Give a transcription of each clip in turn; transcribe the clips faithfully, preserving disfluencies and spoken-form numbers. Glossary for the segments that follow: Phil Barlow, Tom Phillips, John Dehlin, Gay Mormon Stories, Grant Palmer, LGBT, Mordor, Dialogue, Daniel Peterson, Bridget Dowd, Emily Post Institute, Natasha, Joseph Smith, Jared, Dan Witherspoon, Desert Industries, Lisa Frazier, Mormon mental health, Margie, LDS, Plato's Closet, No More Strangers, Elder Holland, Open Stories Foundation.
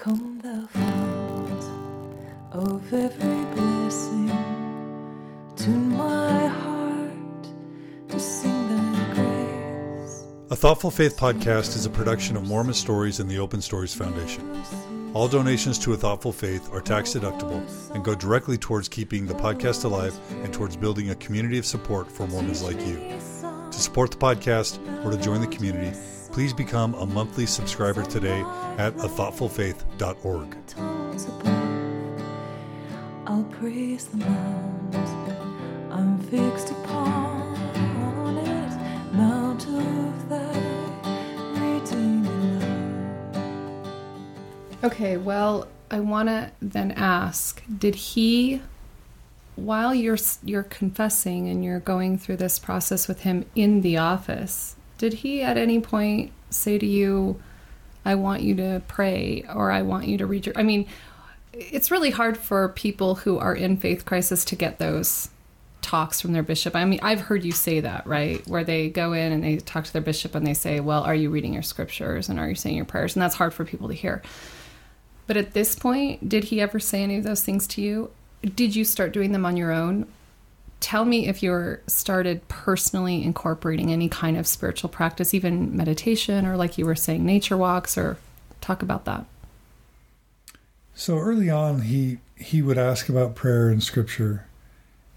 Come thou fount of every blessing, tune my heart to sing thy grace. A Thoughtful Faith podcast is a production of Mormon Stories and the Open Stories Foundation. All donations to A Thoughtful Faith are tax deductible and go directly towards keeping the podcast alive and towards building a community of support for Mormons like you. To support the podcast or to join the community, please become a monthly subscriber today at a thoughtful faith dot org. I'll praise the mount, I'm fixed upon it, mount of thy redeeming love. Okay, well, I want to then ask, did he, while you're you're confessing and you're going through this process with him in the office, did he at any point say to you, I want you to pray, or I want you to read your... I mean, it's really hard for people who are in faith crisis to get those talks from their bishop. I mean, I've heard you say that, right? Where they go in and they talk to their bishop and they say, well, are you reading your scriptures and are you saying your prayers? And that's hard for people to hear. But at this point, did he ever say any of those things to you? Did you start doing them on your own? Tell me if you started personally incorporating any kind of spiritual practice, even meditation, or like you were saying, nature walks, or talk about that. So early on, he he would ask about prayer and scripture.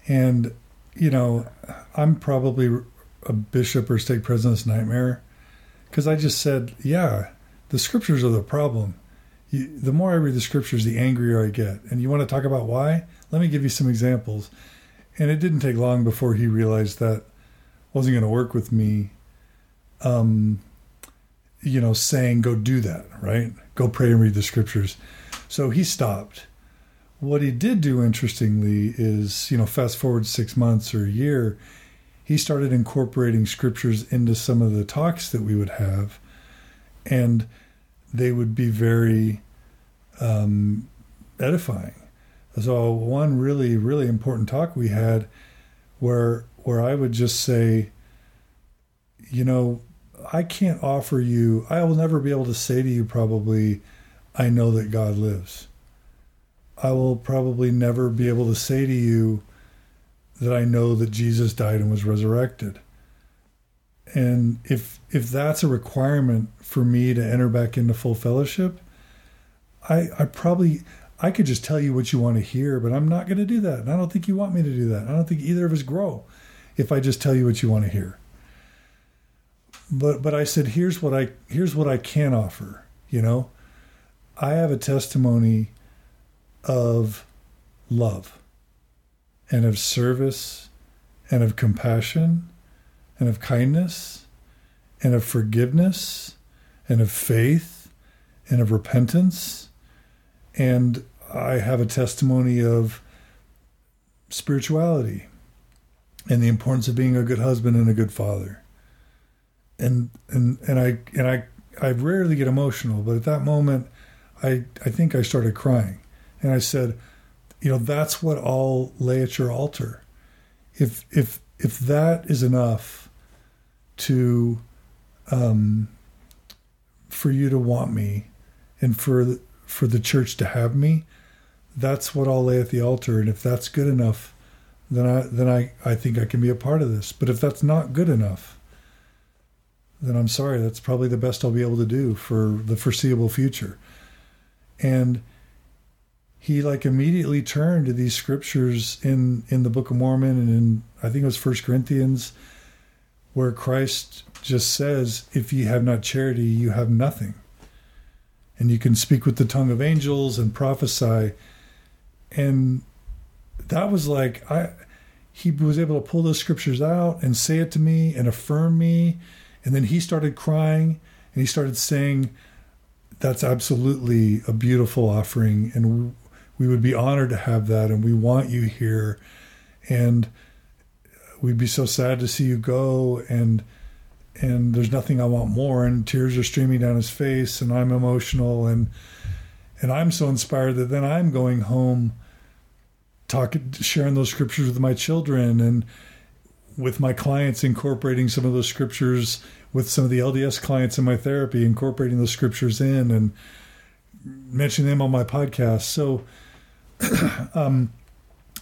And, you know, I'm probably a bishop or stake president's nightmare because I just said, yeah, the scriptures are the problem. You, the more I read the scriptures, the angrier I get. And you want to talk about why? Let me give you some examples. And it didn't take long before he realized that wasn't going to work with me, um, you know, saying, go do that, right? Go pray and read the scriptures. So he stopped. What he did do, interestingly, is, you know, fast forward six months or a year, he started incorporating scriptures into some of the talks that we would have. And they would be very um, edifying. So one really, really important talk we had where where I would just say, you know, I can't offer you, I will never be able to say to you probably, I know that God lives. I will probably never be able to say to you that I know that Jesus died and was resurrected. And if if that's a requirement for me to enter back into full fellowship, I I probably... I could just tell you what you want to hear, but I'm not going to do that. And I don't think you want me to do that. I don't think either of us grow if I just tell you what you want to hear. But but I said, here's what I here's what I can offer. You know, I have a testimony of love and of service and of compassion and of kindness and of forgiveness and of faith and of repentance. And I have a testimony of spirituality and the importance of being a good husband and a good father. And and and I and I, I rarely get emotional, but at that moment, I, I think I started crying. And I said, you know, that's what I'll lay at your altar. If if if that is enough to um for you to want me and for the, for the church to have me, that's what I'll lay at the altar. And if that's good enough, then I then I, I think I can be a part of this. But if that's not good enough, then I'm sorry, that's probably the best I'll be able to do for the foreseeable future. And he like immediately turned to these scriptures in, in the Book of Mormon and in, I think it was First Corinthians, where Christ just says, if ye have not charity, you have nothing. And you can speak with the tongue of angels and prophesy. And that was like, I, he was able to pull those scriptures out and say it to me and affirm me. And then he started crying and he started saying, that's absolutely a beautiful offering. And we would be honored to have that. And we want you here. And we'd be so sad to see you go. And And there's nothing I want more. And tears are streaming down his face. And I'm emotional. And and I'm so inspired that then I'm going home talking, sharing those scriptures with my children and with my clients, incorporating some of those scriptures with some of the L D S clients in my therapy, incorporating those scriptures in and mention them on my podcast. So um,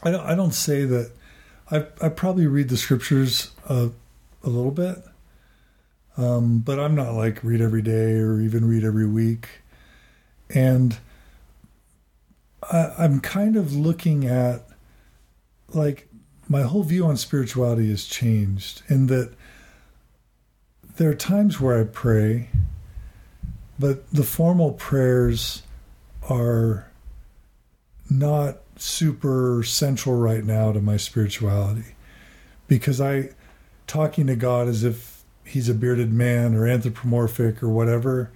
I, don't, I don't say that. I, I probably read the scriptures uh, a little bit, um, but I'm not like read every day or even read every week. And I, I'm kind of looking at, like, my whole view on spirituality has changed in that there are times where I pray, but the formal prayers are not super central right now to my spirituality, because I talking to God as if he's a bearded man or anthropomorphic or whatever,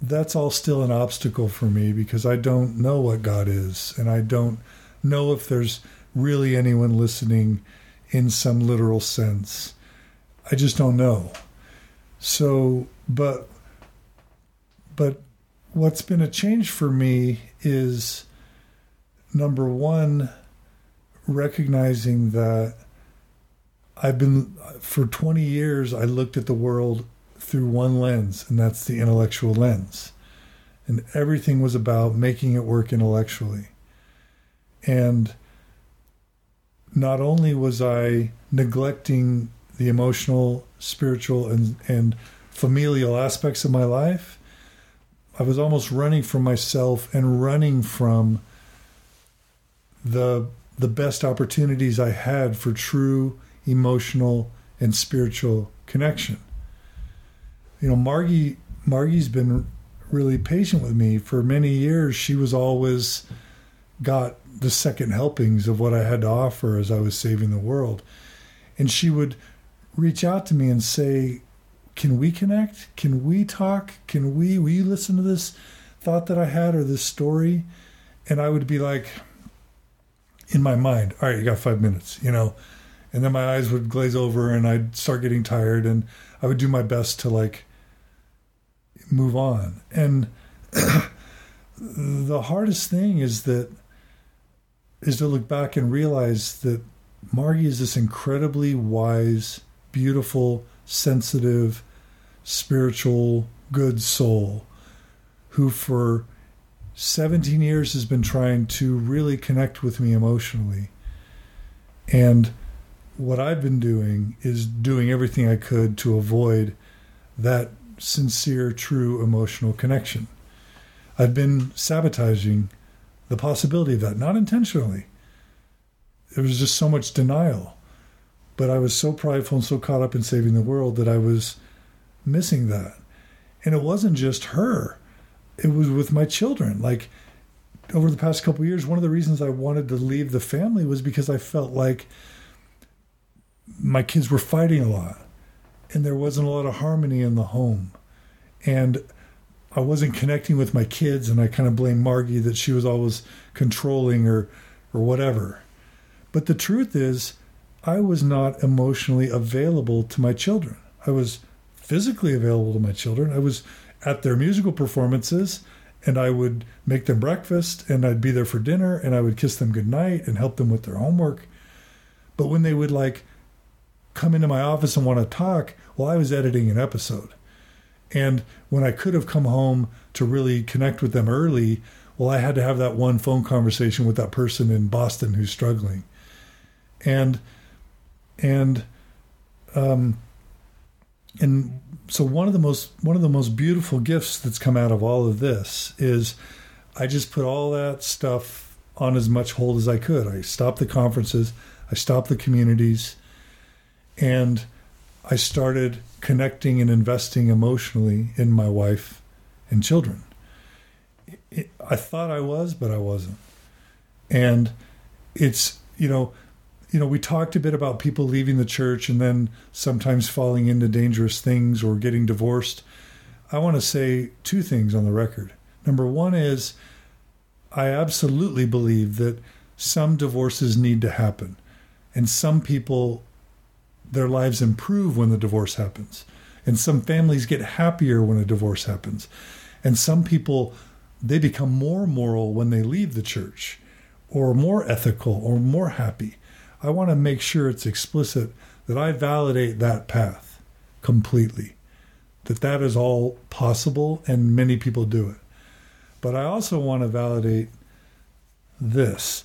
that's all still an obstacle for me, because I don't know what God is, and I don't know if there's really anyone listening in some literal sense. I just don't know. So, but, but what's been a change for me is, number one, recognizing that I've been, for twenty years, I looked at the world through one lens, and that's the intellectual lens. And everything was about making it work intellectually. And not only was I neglecting the emotional, spiritual, and, and familial aspects of my life, I was almost running from myself and running from the the best opportunities I had for true emotional and spiritual connection. You know, Margie Margie's been really patient with me for many years. She was always got the second helpings of what I had to offer as I was saving the world. And she would reach out to me and say, "Can we connect? Can we talk? Can we will you listen to this thought that I had or this story?" And I would be like, in my mind, all right, you got five minutes, you know, and then my eyes would glaze over and I'd start getting tired, and I would do my best to like move on. And the hardest thing is that is to look back and realize that Margie is this incredibly wise, beautiful, sensitive, spiritual, good soul who for seventeen years has been trying to really connect with me emotionally. And what I've been doing is doing everything I could to avoid that sincere, true emotional connection. I've been sabotaging the possibility of that, not intentionally. There was just so much denial. But I was so prideful and so caught up in saving the world that I was missing that. And it wasn't just her. It was with my children. Like, over the past couple of years, one of the reasons I wanted to leave the family was because I felt like my kids were fighting a lot and there wasn't a lot of harmony in the home. And I wasn't connecting with my kids, and I kind of blamed Margie that she was always controlling or, or whatever. But the truth is, I was not emotionally available to my children. I was physically available to my children. I was at their musical performances, and I would make them breakfast, and I'd be there for dinner, and I would kiss them goodnight and help them with their homework. But when they would like come into my office and want to talk, well, I was editing an episode. And when I could have come home to really connect with them early, well, I had to have that one phone conversation with that person in Boston who's struggling. And, and, um, and so one of the most one of the most beautiful gifts that's come out of all of this is I just put all that stuff on as much hold as I could. I stopped the conferences, I stopped the communities, and I started connecting and investing emotionally in my wife and children. It, I thought I was, but I wasn't. And it's, you know, You know, we talked a bit about people leaving the church and then sometimes falling into dangerous things or getting divorced. I want to say two things on the record. Number one is I absolutely believe that some divorces need to happen. And some people, their lives improve when the divorce happens. And some families get happier when a divorce happens. And some people, they become more moral when they leave the church, or more ethical, or more happy. I want to make sure it's explicit that I validate that path completely, that that is all possible, and many people do it. But I also want to validate this,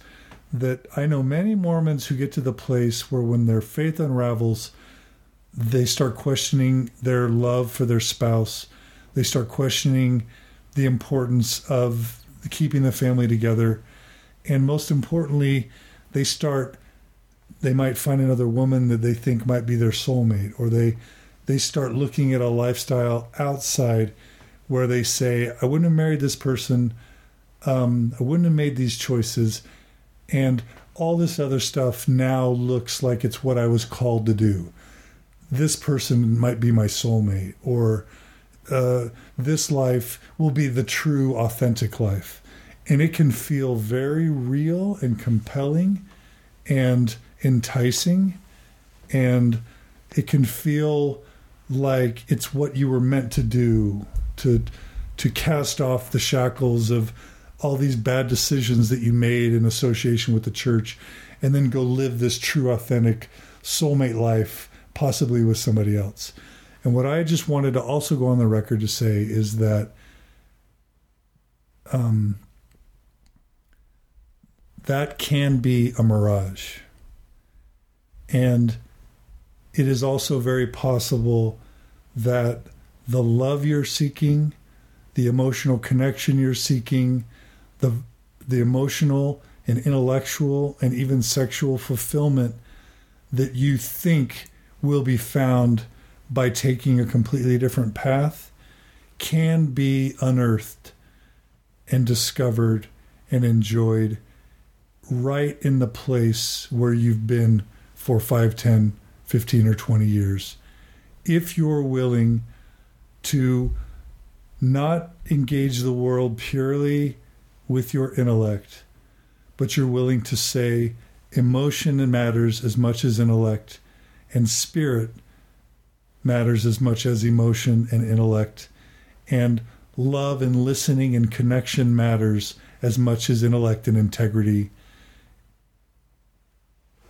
that I know many Mormons who get to the place where when their faith unravels, they start questioning their love for their spouse. They start questioning the importance of keeping the family together. And most importantly, they start, they might find another woman that they think might be their soulmate, or they they start looking at a lifestyle outside where they say, I wouldn't have married this person, um, I wouldn't have made these choices, and all this other stuff now looks like it's what I was called to do. This person might be my soulmate, or uh, this life will be the true, authentic life. And it can feel very real and compelling and enticing, and it can feel like it's what you were meant to do, to to cast off the shackles of all these bad decisions that you made in association with the church, and then go live this true, authentic soulmate life, possibly with somebody else. And what I just wanted to also go on the record to say is that um, that can be a mirage. And it is also very possible that the love you're seeking, the emotional connection you're seeking, the the emotional and intellectual and even sexual fulfillment that you think will be found by taking a completely different path can be unearthed and discovered and enjoyed right in the place where you've been for five, ten, fifteen, or twenty years, if you're willing to not engage the world purely with your intellect, but you're willing to say emotion matters as much as intellect, and spirit matters as much as emotion and intellect, and love and listening and connection matters as much as intellect and integrity.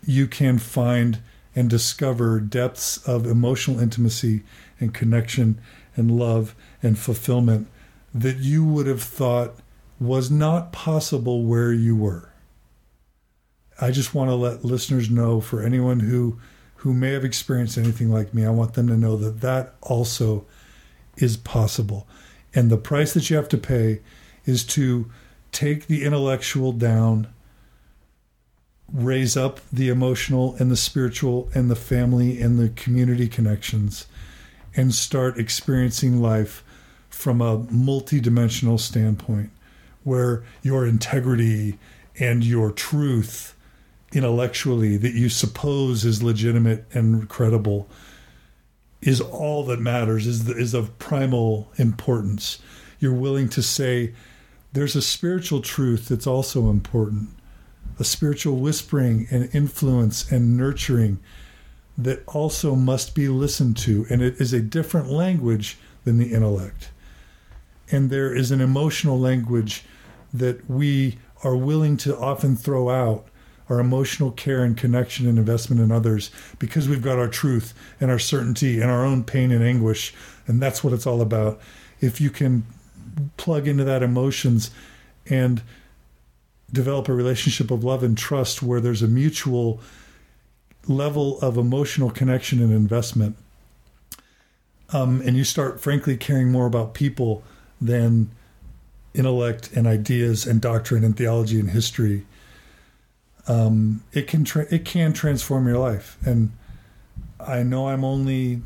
You can find and discover depths of emotional intimacy and connection and love and fulfillment that you would have thought was not possible where you were. I just want to let listeners know, for anyone who who may have experienced anything like me, I want them to know that that also is possible. And the price that you have to pay is to take the intellectual down, raise up the emotional and the spiritual and the family and the community connections, and start experiencing life from a multidimensional standpoint where your integrity and your truth intellectually that you suppose is legitimate and credible is all that matters, is is of primal importance. You're willing to say there's a spiritual truth that's also important, a spiritual whispering and influence and nurturing that also must be listened to. And it is a different language than the intellect. And there is an emotional language that we are willing to often throw out, our emotional care and connection and investment in others, because we've got our truth and our certainty and our own pain and anguish. And that's what it's all about. If you can plug into that emotions and develop a relationship of love and trust where there's a mutual level of emotional connection and investment. Um, and you start, frankly, caring more about people than intellect and ideas and doctrine and theology and history. Um, it can tra- it can transform your life. And I know I'm only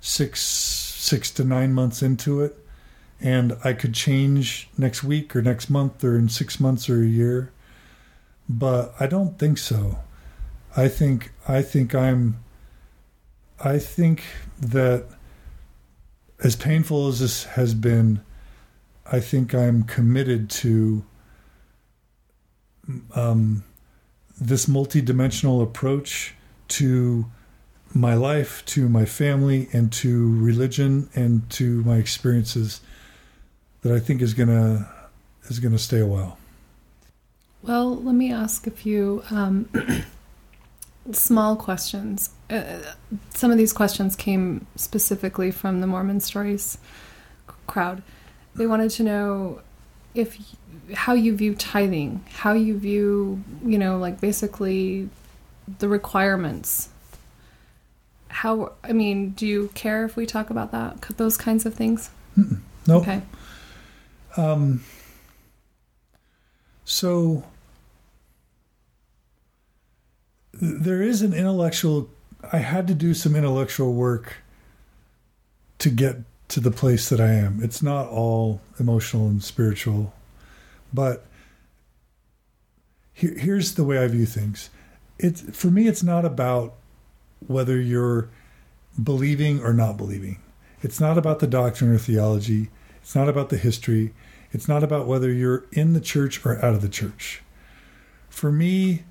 six six to nine months into it, and I could change next week or next month or in six months or a year, but I don't think so. I think I think I'm. I think that as painful as this has been, I think I'm committed to um, this multidimensional approach to my life, to my family, and to religion, and to my experiences, that I think is gonna is gonna stay a while. Well, let me ask a few um, small questions. Uh, some of these questions came specifically from the Mormon Stories crowd. They wanted to know if how you view tithing, how you view, you know, like basically the requirements. How, I mean, do you care if we talk about that, those kinds of things? No. Nope. Okay. Um, so there is an intellectual, I had to do some intellectual work to get to the place that I am. It's not all emotional and spiritual, but here, here's the way I view things. It's, for me, it's not about whether you're believing or not believing. It's not about the doctrine or theology. It's not about the history. It's not about whether you're in the church or out of the church. For me,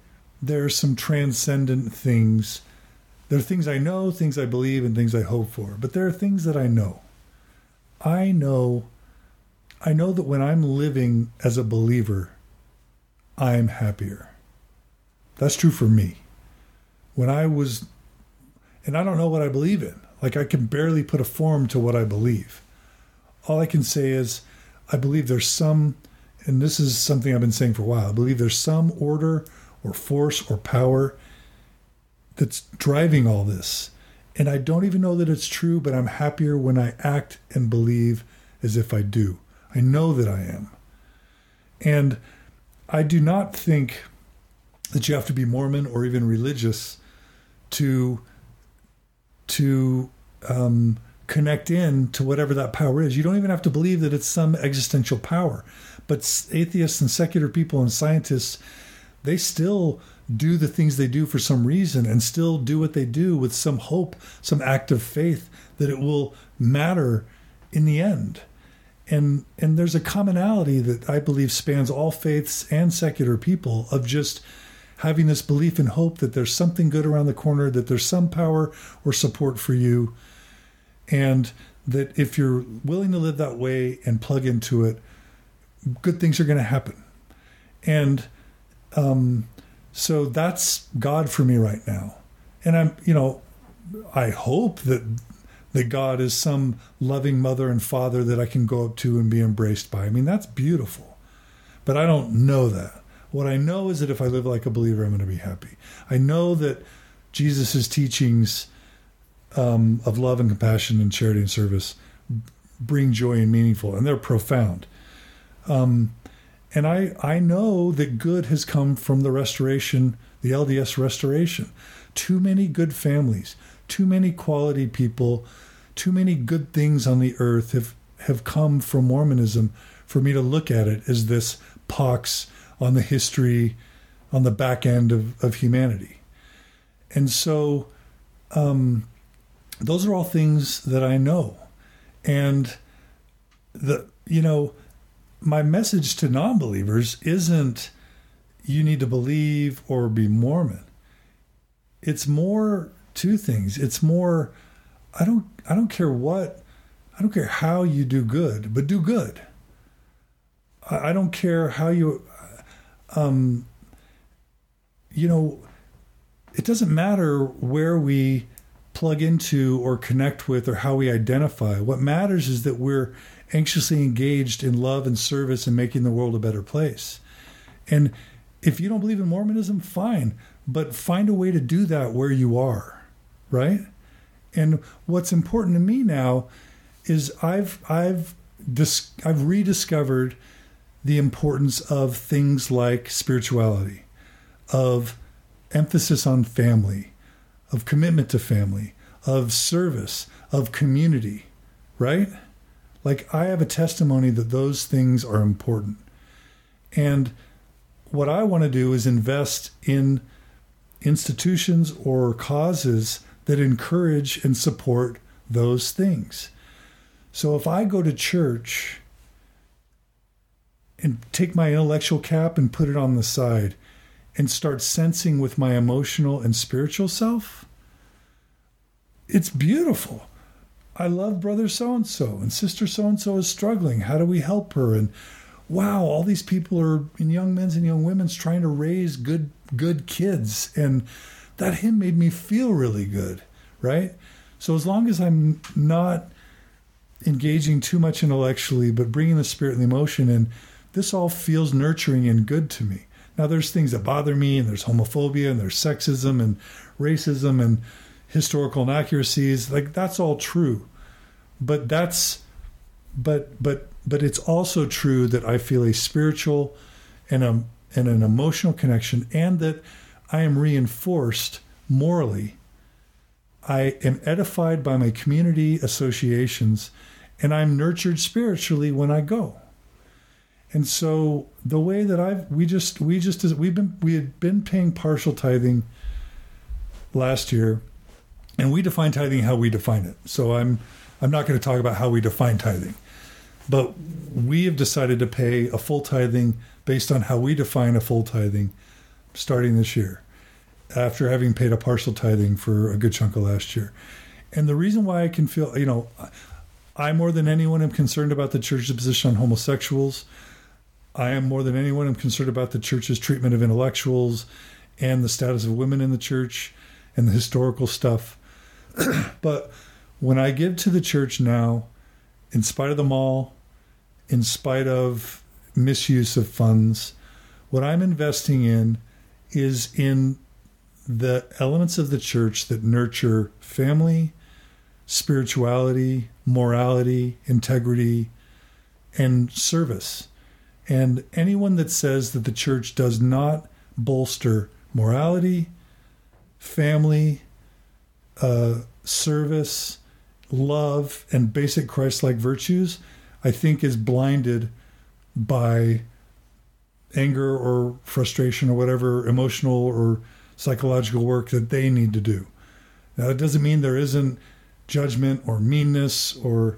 there are some transcendent things. There are things I know, things I believe, and things I hope for. But there are things that I know. I know, I know that when I'm living as a believer, I'm happier. That's true for me. When I was... And I don't know what I believe in. Like, I can barely put a form to what I believe. All I can say is, I believe there's some, and this is something I've been saying for a while, I believe there's some order or force or power that's driving all this. And I don't even know that it's true, but I'm happier when I act and believe as if I do. I know that I am. And I do not think that you have to be Mormon or even religious to... to um, connect in to whatever that power is. You don't even have to believe that it's some existential power. But atheists and secular people and scientists, they still do the things they do for some reason and still do what they do with some hope, some act of faith that it will matter in the end. And, and there's a commonality that I believe spans all faiths and secular people of just... having this belief and hope that there's something good around the corner, that there's some power or support for you, and that if you're willing to live that way and plug into it, good things are going to happen. And um, so that's God for me right now. And I'm, you know, I hope that that God is some loving mother and father that I can go up to and be embraced by. I mean, that's beautiful. But I don't know that. What I know is that if I live like a believer, I'm going to be happy. I know that Jesus' teachings um, of love and compassion and charity and service bring joy and meaningful, and they're profound. Um, and I, I know that good has come from the restoration, the L D S restoration. Too many good families, too many quality people, too many good things on the earth have, have come from Mormonism for me to look at it as this pox on the history, on the back end of, of humanity. And so um, those are all things that I know. And, the you know, my message to non-believers isn't you need to believe or be Mormon. It's more two things. It's more, I don't, I don't care what, I don't care how you do good, but do good. I, I don't care how you... Um, you know, it doesn't matter where we plug into or connect with or how we identify. What matters is that we're anxiously engaged in love and service and making the world a better place. And if you don't believe in Mormonism, fine, but find a way to do that where you are, right? And what's important to me now is I've I've dis- I've rediscovered the importance of things like spirituality, of emphasis on family, of commitment to family, of service, of community, right? Like, I have a testimony that those things are important. And what I want to do is invest in institutions or causes that encourage and support those things. So if I go to church... and take my intellectual cap and put it on the side and start sensing with my emotional and spiritual self, it's beautiful. I love brother so-and-so, and sister so-and-so is struggling. How do we help her? And wow, all these people are in young men's and young women's trying to raise good, good kids. And that hymn made me feel really good, right? So as long as I'm not engaging too much intellectually, but bringing the spirit and the emotion in, this all feels nurturing and good to me. Now, there's things that bother me, and there's homophobia, and there's sexism, and racism, and historical inaccuracies. Like, that's all true. But that's, but, but, but it's also true that I feel a spiritual and, a, and an emotional connection, and that I am reinforced morally. I am edified by my community associations, and I'm nurtured spiritually when I go. And so the way that I've, we just, we just, we've been, we had been paying partial tithing last year, and we define tithing how we define it. So I'm, I'm not going to talk about how we define tithing, but we have decided to pay a full tithing based on how we define a full tithing starting this year, after having paid a partial tithing for a good chunk of last year. And the reason why I can feel, you know, I more than anyone am concerned about the church's position on homosexuals. I am more than anyone am concerned about the church's treatment of intellectuals and the status of women in the church and the historical stuff. But when I give to the church now, in spite of them all, in spite of misuse of funds, what I'm investing in is in the elements of the church that nurture family, spirituality, morality, integrity, and service. And anyone that says that the church does not bolster morality, family, uh, service, love, and basic Christ-like virtues, I think is blinded by anger or frustration or whatever emotional or psychological work that they need to do. Now, it doesn't mean there isn't judgment or meanness or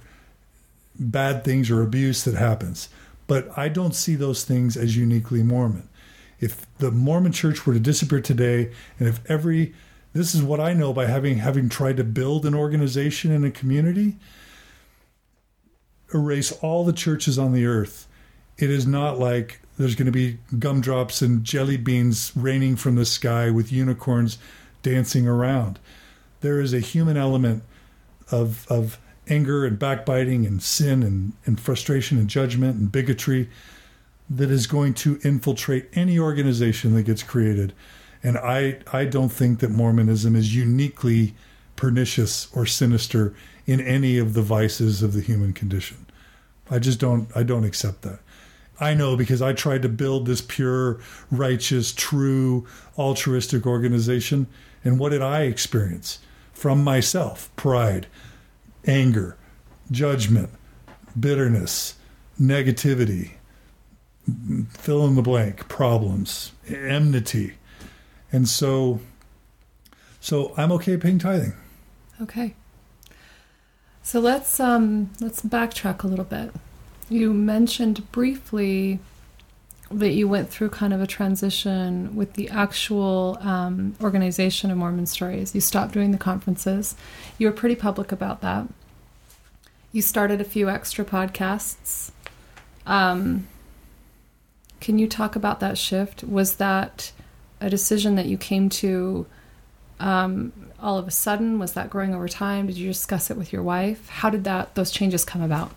bad things or abuse that happens, but I don't see those things as uniquely Mormon. If the Mormon church were to disappear today, and if every, this is what I know by having having tried to build an organization and a community, erase all the churches on the earth, it is not like there's going to be gumdrops and jelly beans raining from the sky with unicorns dancing around. There is a human element of of anger and backbiting and sin and, and frustration and judgment and bigotry that is going to infiltrate any organization that gets created. And I, I don't think that Mormonism is uniquely pernicious or sinister in any of the vices of the human condition. I just don't, I don't accept that. I know, because I tried to build this pure, righteous, true, altruistic organization. And what did I experience from myself? Pride, anger, judgment, bitterness, negativity, fill in the blank, problems, enmity. And so, so I'm okay paying tithing. Okay. So let's, um, let's backtrack a little bit. You mentioned briefly that you went through kind of a transition with the actual um, organization of Mormon Stories. You stopped doing the conferences. You were pretty public about that. You started a few extra podcasts. Um, can you talk about that shift? Was that a decision that you came to um, all of a sudden? Was that growing over time? Did you discuss it with your wife? How did that those changes come about?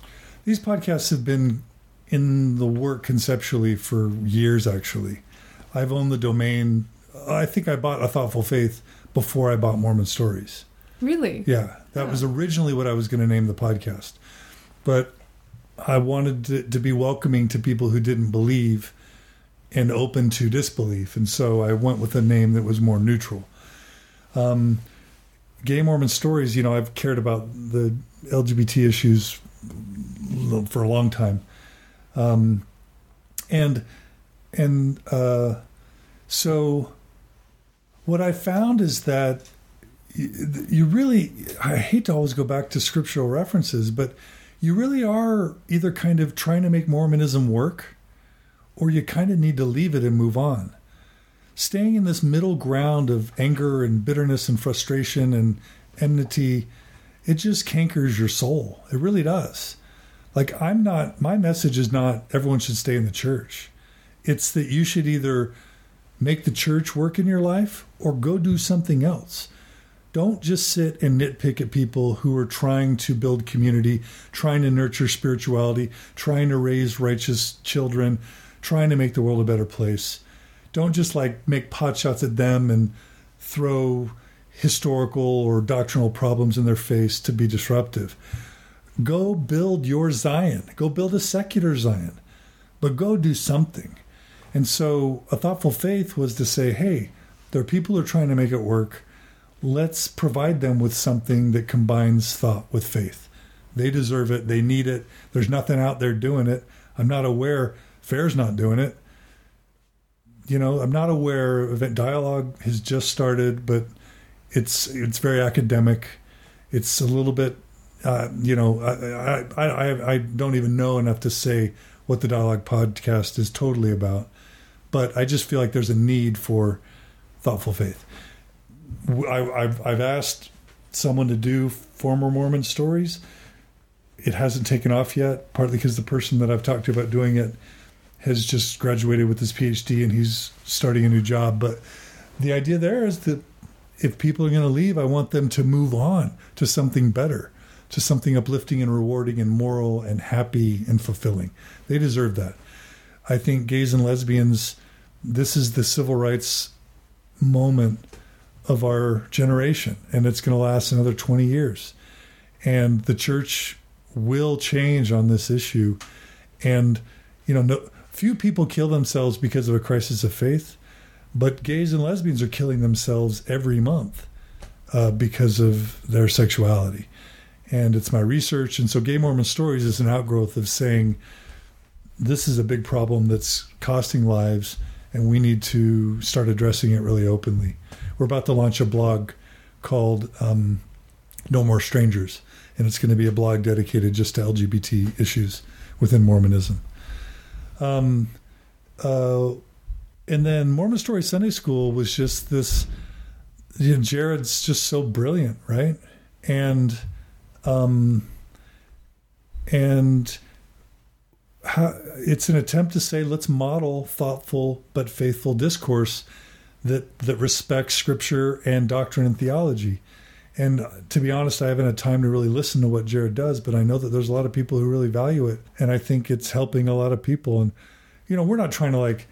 These podcasts have been in the work conceptually for years, actually. I've owned the domain. I think I bought A Thoughtful Faith before I bought Mormon Stories. Really? Yeah. That yeah. was originally what I was going to name the podcast. But I wanted to, to be welcoming to people who didn't believe and open to disbelief. And so I went with a name that was more neutral. Um, Gay Mormon Stories, you know, I've cared about the L G B T issues for a long time. Um, and, and, uh, so what I found is that you, you really, I hate to always go back to scriptural references, but you really are either kind of trying to make Mormonism work, or you kind of need to leave it and move on. Staying in this middle ground of anger and bitterness and frustration and enmity, it just cankers your soul. It really does. Like, I'm not, my message is not everyone should stay in the church. It's that you should either make the church work in your life or go do something else. Don't just sit and nitpick at people who are trying to build community, trying to nurture spirituality, trying to raise righteous children, trying to make the world a better place. Don't just like make potshots at them and throw historical or doctrinal problems in their face to be disruptive. Go build your Zion. Go build a secular Zion, but go do something. And so A Thoughtful Faith was to say, hey, there are people who are trying to make it work. Let's provide them with something that combines thought with faith. They deserve it. They need it. There's nothing out there doing it. I'm not aware. Fair's not doing it. You know, I'm not aware of it. Dialogue has just started, but it's it's very academic. It's a little bit, uh, you know, I, I, I, I don't even know enough to say what the Dialogue podcast is totally about. But I just feel like there's a need for thoughtful faith. I, I've, I've asked someone to do former Mormon stories. It hasn't taken off yet, partly because the person that I've talked to about doing it has just graduated with his P H D and he's starting a new job. But the idea there is that if people are going to leave, I want them to move on to something better, to something uplifting and rewarding and moral and happy and fulfilling. They deserve that. I think gays and lesbians, this is the civil rights moment of our generation, and it's going to last another twenty years. And the church will change on this issue. And, you know, no, few people kill themselves because of a crisis of faith, but gays and lesbians are killing themselves every month uh, because of their sexuality. And it's my research. And so Gay Mormon Stories is an outgrowth of saying, this is a big problem that's costing lives, and we need to start addressing it really openly. We're about to launch a blog called um, No More Strangers, and it's going to be a blog dedicated just to L G B T issues within Mormonism. Um, uh, and then Mormon Story Sunday School was just this, you know, Jared's just so brilliant, right? And um, and how, it's an attempt to say, let's model thoughtful but faithful discourse that that respects scripture and doctrine and theology. And to be honest, I haven't had time to really listen to what Jared does, but I know that there's a lot of people who really value it. And I think it's helping a lot of people. And, you know, we're not trying to like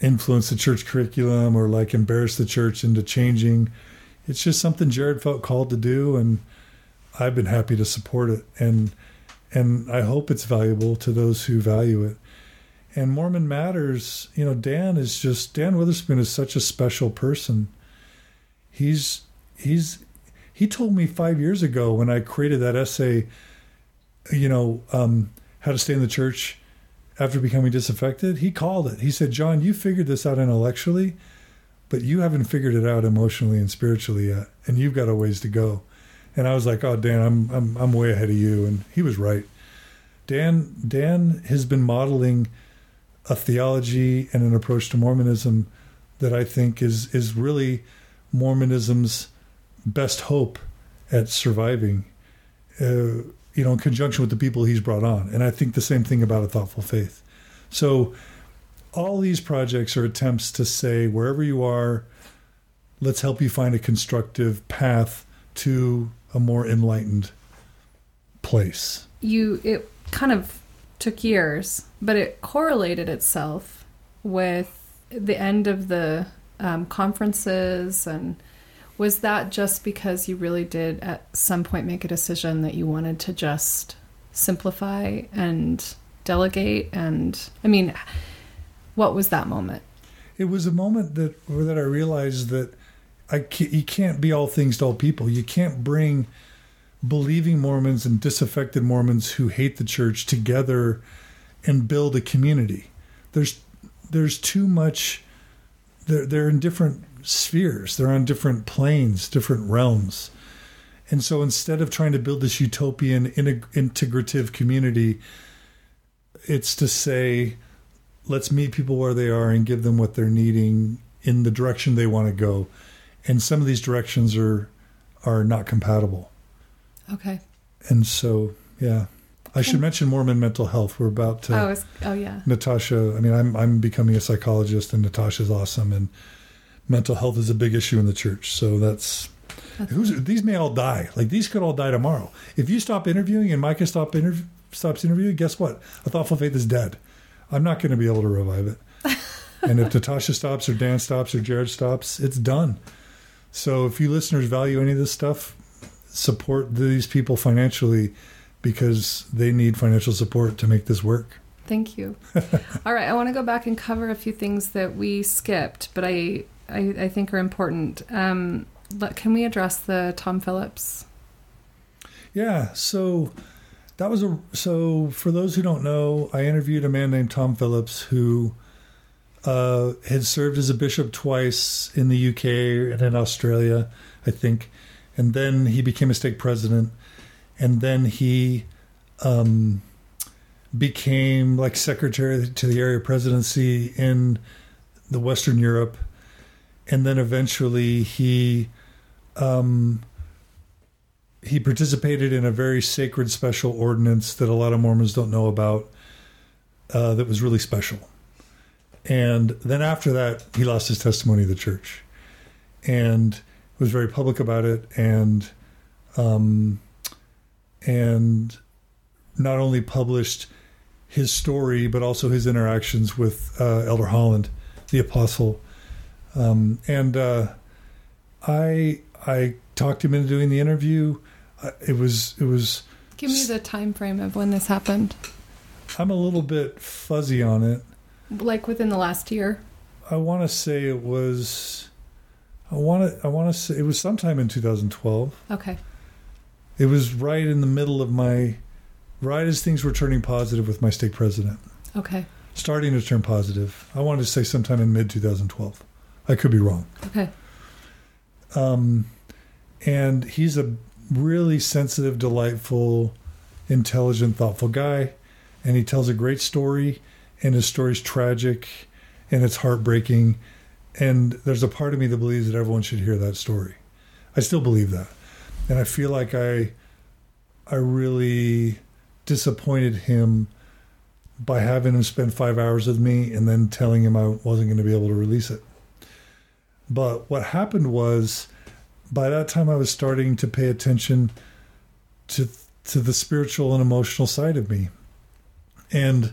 influence the church curriculum or like embarrass the church into changing. It's just something Jared felt called to do. And I've been happy to support it. And, and I hope it's valuable to those who value it. And Mormon Matters, you know, Dan is just, Dan Witherspoon is such a special person. He's, he's, he told me five years ago when I created that essay, you know, um, how to stay in the church after becoming disaffected. He called it. He said, John, you figured this out intellectually, but you haven't figured it out emotionally and spiritually yet. And you've got a ways to go. And I was like, oh, Dan, I'm, I'm, I'm way ahead of you. And he was right. Dan, Dan has been modeling a theology and an approach to Mormonism that I think is is really Mormonism's best hope at surviving, uh, you know, in conjunction with the people he's brought on. And I think the same thing about A Thoughtful Faith. So all these projects are attempts to say, wherever you are, let's help you find a constructive path to a more enlightened place. You, it kind of took years, but it correlated itself with the end of the um, conferences. And was that just because you really did at some point make a decision that you wanted to just simplify and delegate? And I mean, what was that moment? It was a moment that that I realized that I can't, you can't be all things to all people. You can't bring believing Mormons and disaffected Mormons who hate the church together and build a community. There's there's too much. They're, they're in different spheres. They're on different planes, different realms. And so instead of trying to build this utopian, integ- integrative community, it's to say, let's meet people where they are and give them what they're needing in the direction they want to go. And some of these directions are are not compatible. Okay. And so, yeah, I should mention Mormon mental health. We're about to. Oh, it's, oh yeah. Natasha. I mean, I'm I'm becoming a psychologist, and Natasha's awesome. And mental health is a big issue in the church, so that's Who's, these may all die. Like, these could all die tomorrow. If you stop interviewing and Micah stop interv- stops interviewing, guess what? A Thoughtful Faith is dead. I'm not going to be able to revive it. And if Natasha stops or Dan stops or Jared stops, it's done. So if you listeners value any of this stuff, support these people financially because they need financial support to make this work. Thank you. All right. I want to go back and cover a few things that we skipped, but I I, I think are important. Um, can we address the Tom Phillips? Yeah. So that was a, so for those who don't know, I interviewed a man named Tom Phillips who uh, had served as a bishop twice in the U K and in Australia, I think. And then he became a stake president. And then he um, became like secretary to the area presidency in the Western Europe. And then eventually he um, he participated in a very sacred special ordinance that a lot of Mormons don't know about uh, that was really special. And then after that, he lost his testimony to the church. And was very public about it, and um, and not only published his story, but also his interactions with uh, Elder Holland, the apostle. Um, and uh, I I talked him into doing the interview. Uh, it was it was. Give me the time frame of when this happened. I'm a little bit fuzzy on it. Like within the last year. I want to say it was. I want to. I want to say it was sometime in two thousand twelve. Okay. It was right in the middle of my, right as things were turning positive with my stake president. Okay. Starting to turn positive. I wanted to say sometime in mid two thousand twelve. I could be wrong. Okay. Um, and he's a really sensitive, delightful, intelligent, thoughtful guy, and he tells a great story, and his story's tragic, and it's heartbreaking. And there's a part of me that believes that everyone should hear that story. I still believe that. And I feel like I I really disappointed him by having him spend five hours with me and then telling him I wasn't going to be able to release it. But what happened was, by that time I was starting to pay attention to to the spiritual and emotional side of me. And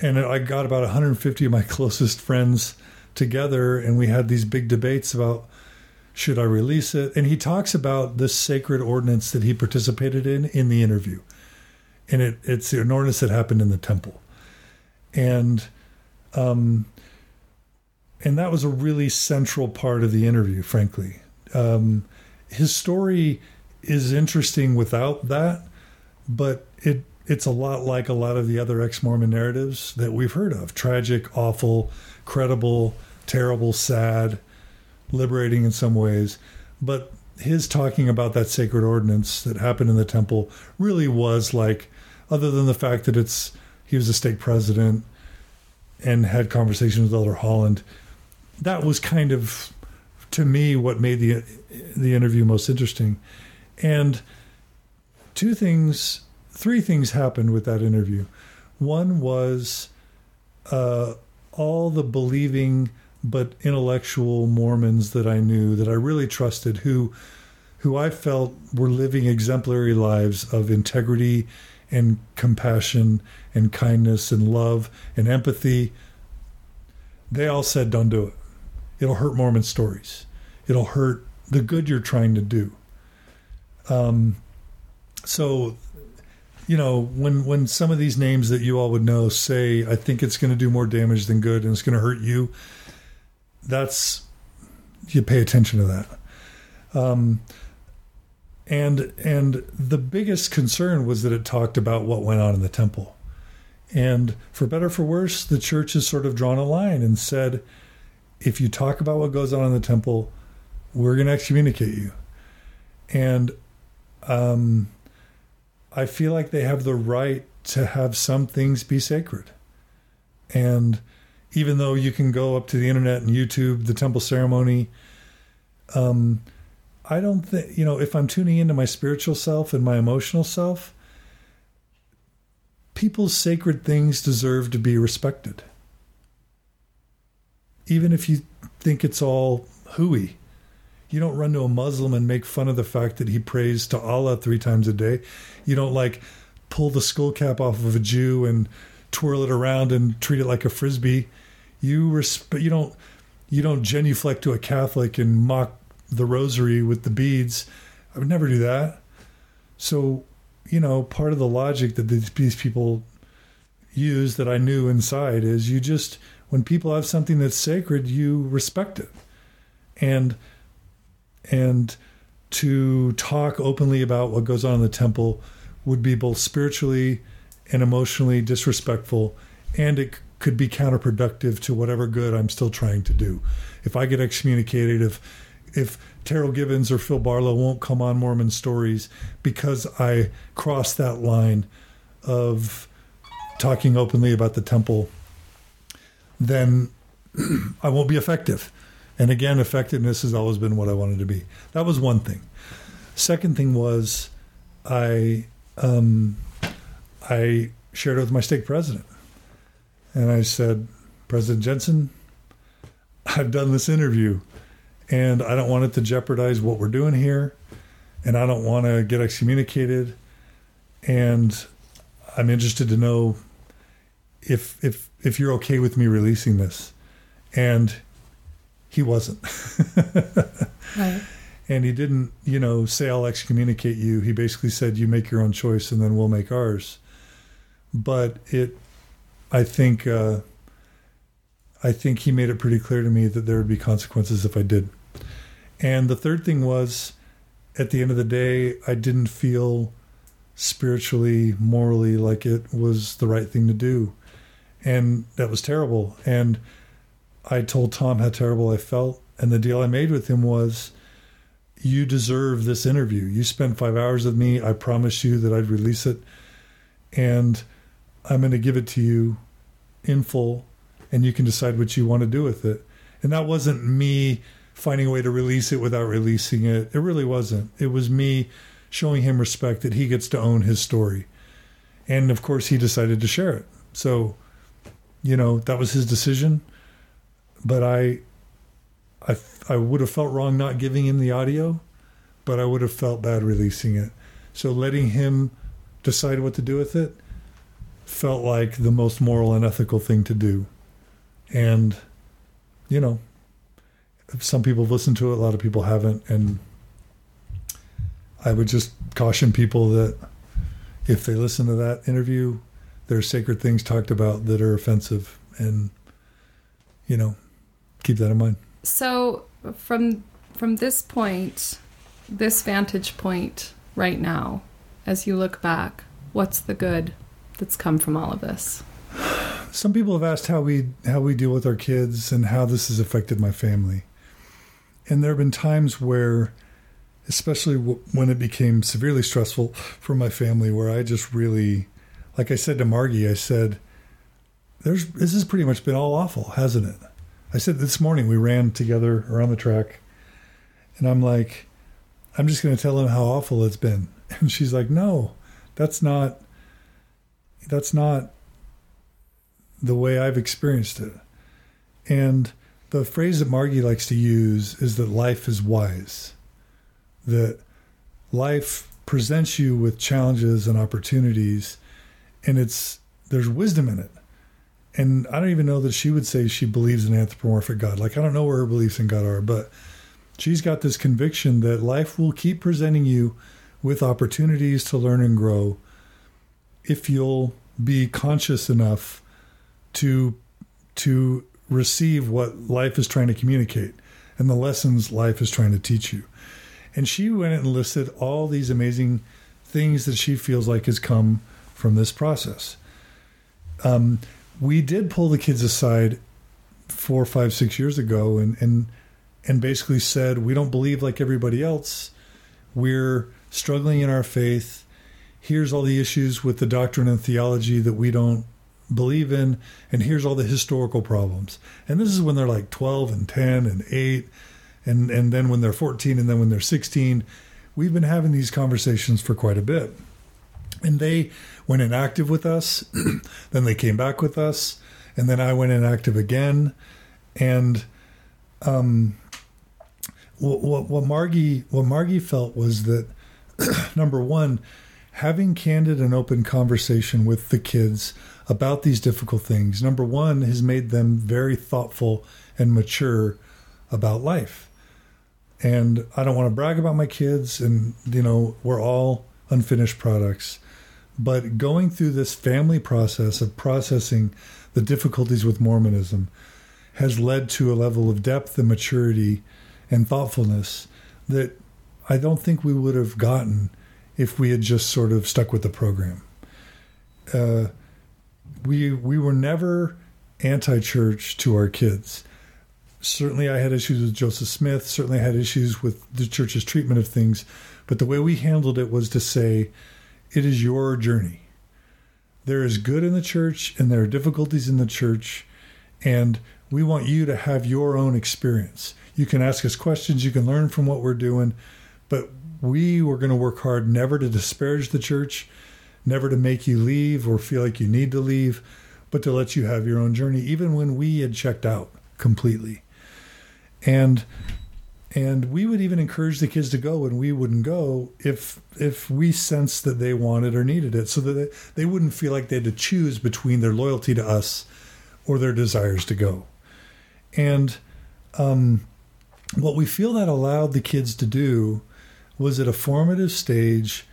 and I got about one hundred fifty of my closest friends together, and we had these big debates about should I release it. And he talks about this sacred ordinance that he participated in in the interview, and it it's an ordinance that happened in the temple, and um and that was a really central part of the interview, frankly. Um his story is interesting without that, but it it's a lot like a lot of the other ex-Mormon narratives that we've heard of: tragic, awful, credible, terrible, sad, liberating in some ways. But his talking about that sacred ordinance that happened in the temple really was like, other than the fact that it's he was a stake president and had conversations with Elder Holland, that was kind of, to me, what made the the interview most interesting. And two things, three things happened with that interview. One was uh, all the believing but intellectual Mormons that I knew, that I really trusted, who who I felt were living exemplary lives of integrity and compassion and kindness and love and empathy. They all said, don't do it. It'll hurt Mormon stories. It'll hurt the good you're trying to do. Um, so... You know, when, when some of these names that you all would know say, I think it's going to do more damage than good and it's going to hurt you, that's, you pay attention to that. Um, and and the biggest concern was that it talked about what went on in the temple. And for better or for worse, the church has sort of drawn a line and said, if you talk about what goes on in the temple, we're going to excommunicate you. And... um. I feel like they have the right to have some things be sacred. And even though you can go up to the internet and YouTube the temple ceremony, um, I don't think, you know, if I'm tuning into my spiritual self and my emotional self, people's sacred things deserve to be respected. Even if you think it's all hooey, You don't run to a Muslim and make fun of the fact that he prays to Allah three times a day. You don't, like, pull the skull cap off of a Jew and twirl it around and treat it like a frisbee. You resp- You don't. You don't genuflect to a Catholic and mock the rosary with the beads. I would never do that. So, you know, part of the logic that these people use that I knew inside is you just, when people have something that's sacred, you respect it. And and to talk openly about what goes on in the temple would be both spiritually and emotionally disrespectful, and it could be counterproductive to whatever good I'm still trying to do. If I get excommunicated, if if Terrell Givens or Phil Barlow won't come on Mormon Stories because I crossed that line of talking openly about the temple, then I won't be effective. And again, effectiveness has always been what I wanted to be. That was one thing. Second thing was I um, I shared it with my stake president. And I said, President Jensen, I've done this interview, and I don't want it to jeopardize what we're doing here, and I don't want to get excommunicated, and I'm interested to know if if if you're okay with me releasing this. And he wasn't. Right. And he didn't, you know, say, I'll excommunicate you. He basically said, you make your own choice, and then we'll make ours. But it... I think uh, I think he made it pretty clear to me that there would be consequences if I did. And the third thing was, at the end of the day, I didn't feel spiritually, morally, like it was the right thing to do. And that was terrible. And I told Tom how terrible I felt. And the deal I made with him was, you deserve this interview. You spent five hours with me. I promised you that I'd release it. And I'm going to give it to you in full, and you can decide what you want to do with it. And that wasn't me finding a way to release it without releasing it. It really wasn't. It was me showing him respect that he gets to own his story. And of course he decided to share it. So, you know, that was his decision, but I, I, I would have felt wrong not giving him the audio, but I would have felt bad releasing it. So letting him decide what to do with it felt like the most moral and ethical thing to do. And, you know, some people have listened to it, a lot of people haven't. And I would just caution people that if they listen to that interview, there are sacred things talked about that are offensive. And, you know, keep that in mind. So from from this point, this vantage point right now, as you look back, what's the good that's come from all of this? Some people have asked how we how we deal with our kids and how this has affected my family. And there have been times where, especially w- when it became severely stressful for my family, where I just really, like I said to Margie, I said, "There's this has pretty much been all awful, hasn't it?" I said this morning, we ran together around the track, and I'm like, I'm just going to tell him how awful it's been. And she's like, no, that's not... That's not the way I've experienced it. And the phrase that Margie likes to use is that life is wise, that life presents you with challenges and opportunities, and it's there's wisdom in it. And I don't even know that she would say she believes in anthropomorphic God. Like, I don't know where her beliefs in God are, but she's got this conviction that life will keep presenting you with opportunities to learn and grow if you'll be conscious enough to to receive what life is trying to communicate and the lessons life is trying to teach you. And she went and listed all these amazing things that she feels like has come from this process. Um, we did pull the kids aside four, five, six years ago and and and basically said, we don't believe like everybody else. We're struggling in our faith. Here's all the issues with the doctrine and theology that we don't believe in, and here's all the historical problems. And this is when they're like twelve and ten and eight, and, and then when they're fourteen, and then when they're sixteen. We've been having these conversations for quite a bit. And they went inactive with us, then they came back with us, and then I went inactive again. And um, what, what Margie what Margie felt was that, number one, having candid and open conversation with the kids about these difficult things, number one, has made them very thoughtful and mature about life. And I don't want to brag about my kids, and, you know, we're all unfinished products. But going through this family process of processing the difficulties with Mormonism has led to a level of depth and maturity and thoughtfulness that I don't think we would have gotten if we had just sort of stuck with the program. Uh, we we were never anti-church to our kids. Certainly I had issues with Joseph Smith. Certainly I had issues with the church's treatment of things. But the way we handled it was to say, it is your journey. There is good in the church, and there are difficulties in the church. And we want you to have your own experience. You can ask us questions. You can learn from what we're doing. But we were going to work hard never to disparage the church, never to make you leave or feel like you need to leave, but to let you have your own journey, even when we had checked out completely. And and we would even encourage the kids to go, and we wouldn't go if if we sensed that they wanted or needed it, so that they, they wouldn't feel like they had to choose between their loyalty to us or their desires to go. And um, what we feel that allowed the kids to do was, at a formative stage,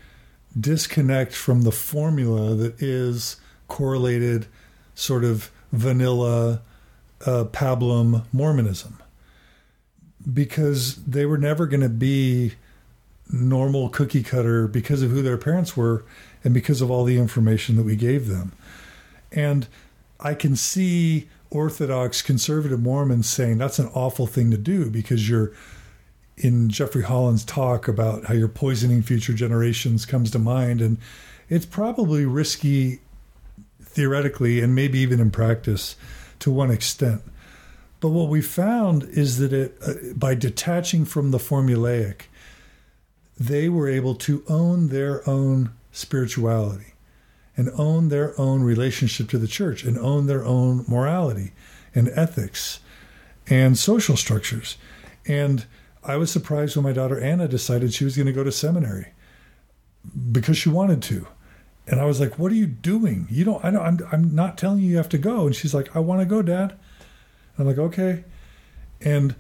disconnect from the formula that is correlated sort of vanilla uh, pablum Mormonism, because they were never going to be normal cookie cutter because of who their parents were and because of all the information that we gave them. And I can see Orthodox conservative Mormons saying that's an awful thing to do, because you're, in Jeffrey Holland's talk about how you're poisoning future generations comes to mind. And it's probably risky theoretically, and maybe even in practice to one extent. But what we found is that it, uh, by detaching from the formulaic, they were able to own their own spirituality and own their own relationship to the church and own their own morality and ethics and social structures. And I was surprised when my daughter Anna decided she was going to go to seminary because she wanted to. And I was like, what are you doing? You don't, I don't, I'm, I'm not telling you you have to go. And she's like, I want to go, Dad. And I'm like, okay. And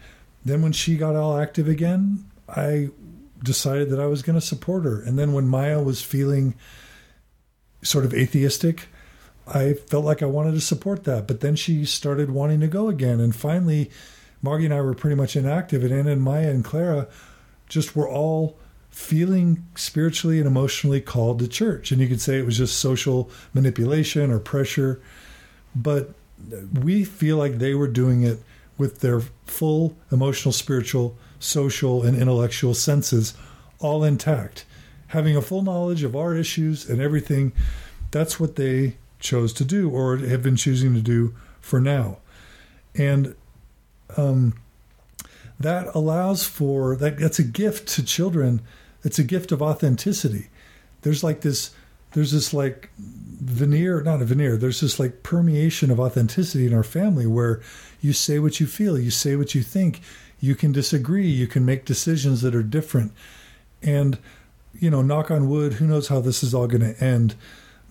then when she got all active again, I decided that I was going to support her. And then when Maya was feeling sort of atheistic, I felt like I wanted to support that. But then she started wanting to go again. And finally, Margie and I were pretty much inactive, and Anna and Maya and Clara just were all feeling spiritually and emotionally called to church. And you could say it was just social manipulation or pressure, but we feel like they were doing it with their full emotional, spiritual, social, and intellectual senses all intact, having a full knowledge of our issues and everything. That's what they chose to do, or have been choosing to do for now. And Um, that allows for that. That's a gift to children. It's a gift of authenticity. There's like this, there's this like veneer, not a veneer. There's this like permeation of authenticity in our family where you say what you feel, you say what you think, you can disagree, you can make decisions that are different. And, you know, knock on wood, who knows how this is all going to end,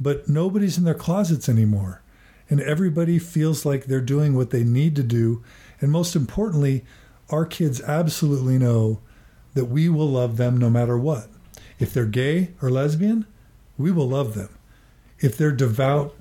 but nobody's in their closets anymore. And everybody feels like they're doing what they need to do. And most importantly, our kids absolutely know that we will love them no matter what. If they're gay or lesbian, we will love them. If they're devout,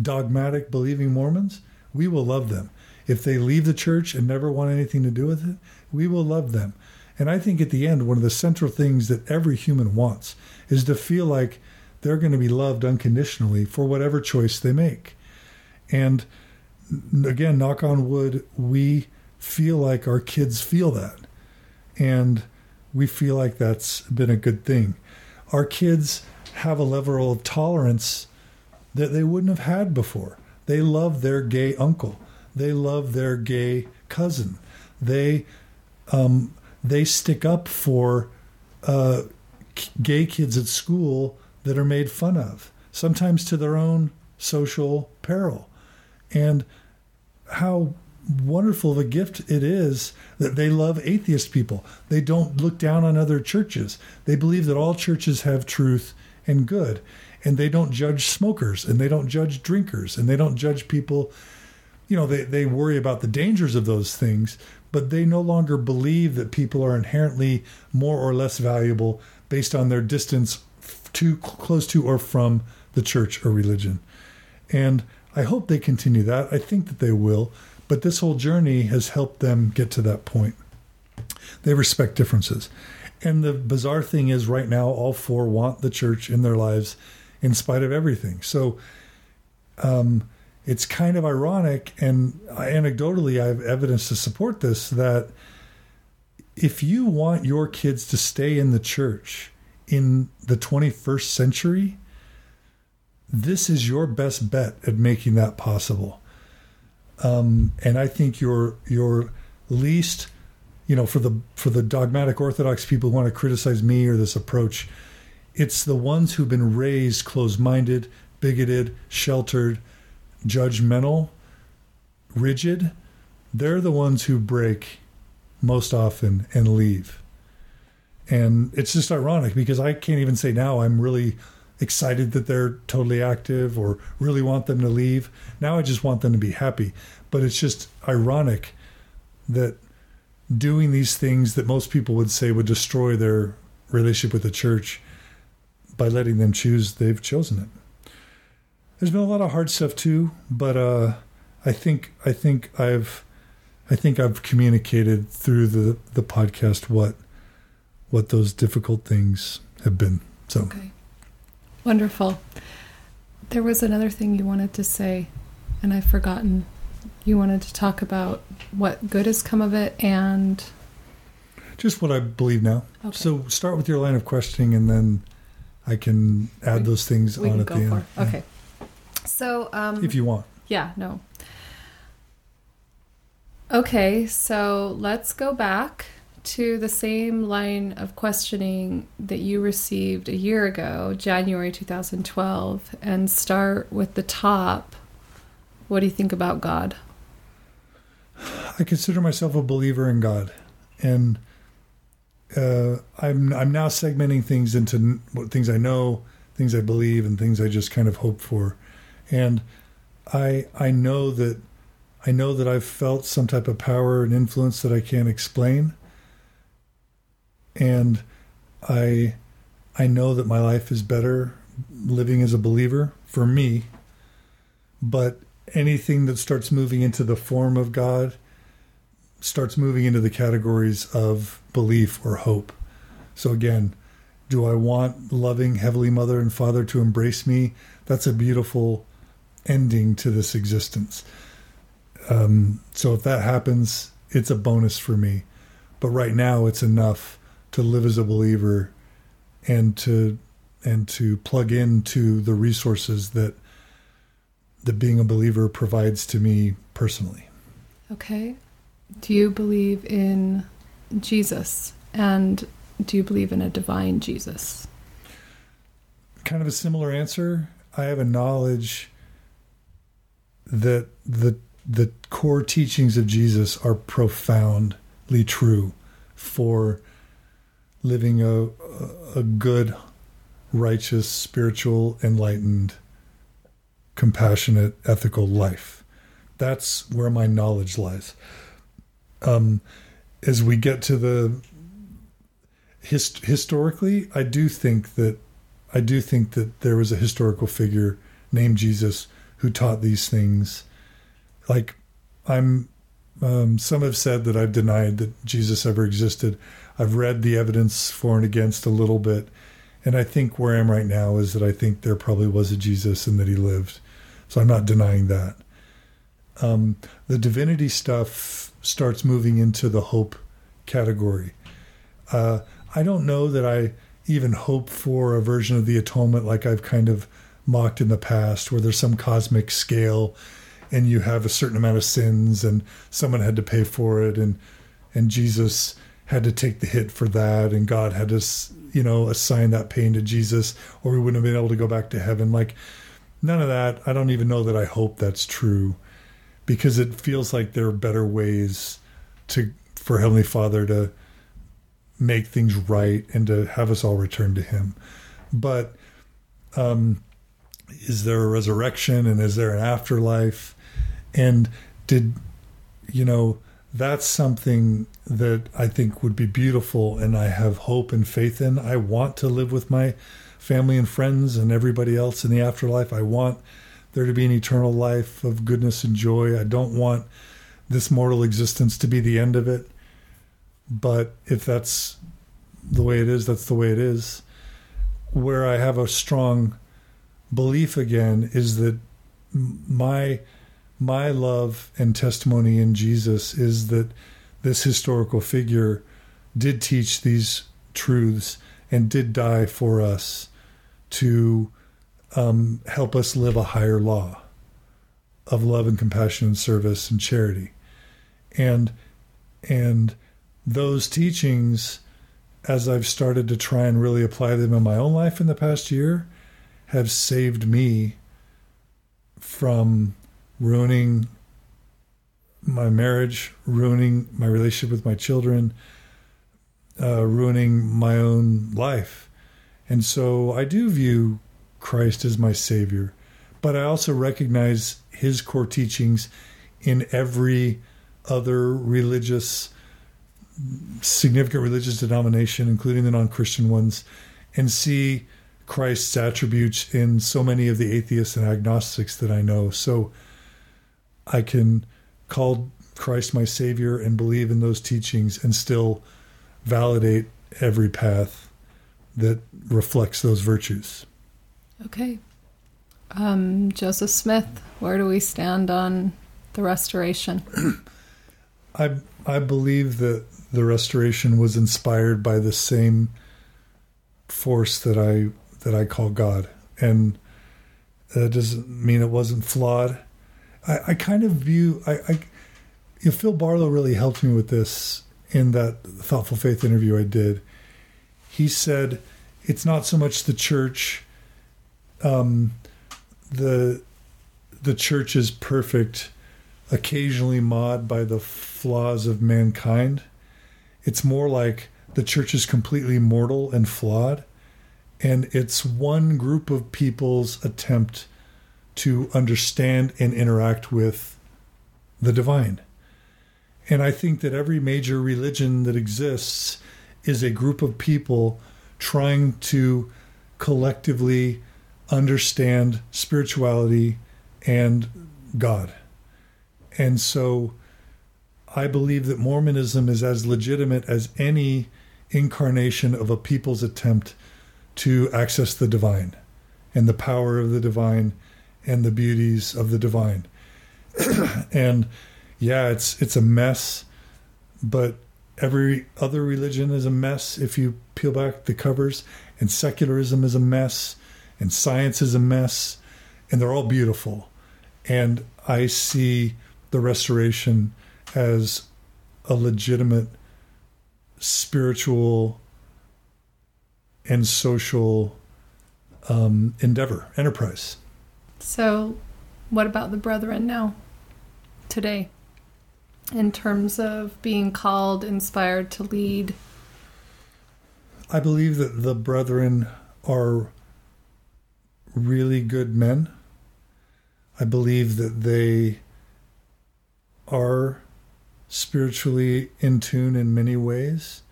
dogmatic, believing Mormons, we will love them. If they leave the church and never want anything to do with it, we will love them. And I think at the end, one of the central things that every human wants is to feel like they're going to be loved unconditionally for whatever choice they make. And again, knock on wood, we feel like our kids feel that. And we feel like that's been a good thing. Our kids have a level of tolerance that they wouldn't have had before. They love their gay uncle. They love their gay cousin. They um, they stick up for uh, gay kids at school that are made fun of, sometimes to their own social peril. And how wonderful of a gift it is that they love atheist people. They don't look down on other churches. They believe that all churches have truth and good. And they don't judge smokers, and they don't judge drinkers, and they don't judge people. You know, they, they worry about the dangers of those things, but they no longer believe that people are inherently more or less valuable based on their distance too close to or from the church or religion. And I hope they continue that. I think that they will. But this whole journey has helped them get to that point. They respect differences. And the bizarre thing is right now, all four want the church in their lives in spite of everything. So um, it's kind of ironic. And anecdotally, I have evidence to support this, that if you want your kids to stay in the church in the twenty-first century, this is your best bet at making that possible. Um, and I think your your least, you know, for the for the dogmatic Orthodox people who want to criticize me or this approach, it's the ones who've been raised closed-minded, bigoted, sheltered, judgmental, rigid. They're the ones who break most often and leave. And it's just ironic because I can't even say now I'm really excited that they're totally active or really want them to leave. Now I just want them to be happy. But it's just ironic that doing these things that most people would say would destroy their relationship with the church, by letting them choose, they've chosen it. There's been a lot of hard stuff too, but uh, I think I think I've I think I've communicated through the, the podcast what what those difficult things have been. So. Okay. Wonderful. There was another thing you wanted to say, and I've forgotten. You wanted to talk about what good has come of it and... Just what I believe now. Okay. So start with your line of questioning, and then I can add we, those things on at the end. For. Yeah. Okay. So... Um, if you want. Yeah, no. Okay, so let's go back to the same line of questioning that you received a year ago, January twenty twelve, and start with the top. What do you think about God? I consider myself a believer in God, and uh, I'm I'm now segmenting things into things I know, things I believe, and things I just kind of hope for. And I I know that I know that I've felt some type of power and influence that I can't explain. And I I know that my life is better living as a believer for me. But anything that starts moving into the form of God starts moving into the categories of belief or hope. So again, do I want loving Heavenly Mother and Father to embrace me? That's a beautiful ending to this existence. Um, so if that happens, it's a bonus for me. But right now, it's enough to live as a believer and to and to plug into the resources that that being a believer provides to me personally. Okay. Do you believe in Jesus? And do you believe in a divine Jesus? Kind of a similar answer. I have a knowledge that the the core teachings of Jesus are profoundly true for living a a good, righteous, spiritual, enlightened, compassionate, ethical life. That's where my knowledge lies. Um, as we get to the hist- historically, I do think that I do think that there was a historical figure named Jesus who taught these things. Like I'm, um, some have said that I've denied that Jesus ever existed. I've read the evidence for and against a little bit. And I think where I am right now is that I think there probably was a Jesus and that he lived. So I'm not denying that. Um, the divinity stuff starts moving into the hope category. Uh, I don't know that I even hope for a version of the atonement like I've kind of mocked in the past, where there's some cosmic scale and you have a certain amount of sins and someone had to pay for it, and and Jesus had to take the hit for that, and God had to, you know, assign that pain to Jesus, or we wouldn't have been able to go back to heaven. Like, none of that. I don't even know that I hope that's true. because it feels like there are better ways to for Heavenly Father to make things right and to have us all return to Him. But um, is there a resurrection, and is there an afterlife? And did, you know, that's something that I think would be beautiful, and I have hope and faith in. I want to live with my family and friends and everybody else in the afterlife. I want there to be an eternal life of goodness and joy. I don't want this mortal existence to be the end of it. But if that's the way it is, that's the way it is. Where I have a strong belief again is that my my love and testimony in Jesus is that this historical figure did teach these truths and did die for us to um, help us live a higher law of love and compassion and service and charity. And, and those teachings, as I've started to try and really apply them in my own life in the past year, have saved me from ruining my marriage, ruining my relationship with my children, uh, ruining my own life. And so I do view Christ as my Savior, but I also recognize His core teachings in every other religious, significant religious denomination, including the non-Christian ones, and see Christ's attributes in so many of the atheists and agnostics that I know. So I can call Christ my Savior and believe in those teachings and still validate every path that reflects those virtues. Okay. Um, Joseph Smith, where do we stand on the restoration? I I believe that the restoration was inspired by the same force that I that I call God. And that doesn't mean it wasn't flawed. I, I kind of view, I, I you know, Phil Barlow really helped me with this in that Thoughtful Faith interview I did. He said, it's not so much the church, um, the the church is perfect, occasionally marred by the flaws of mankind. It's more like the church is completely mortal and flawed, and it's one group of people's attempt to understand and interact with the divine. And I think that every major religion that exists is a group of people trying to collectively understand spirituality and God. And so I believe that Mormonism is as legitimate as any incarnation of a people's attempt to access the divine and the power of the divine and the beauties of the divine. And yeah, it's it's a mess, but every other religion is a mess if you peel back the covers, and secularism is a mess, and science is a mess, and they're all beautiful. And I see the restoration as a legitimate spiritual and social um, endeavor, enterprise. So what about the brethren now, today, in terms of being called, inspired to lead? I believe that the brethren are really good men. I believe that they are spiritually in tune in many ways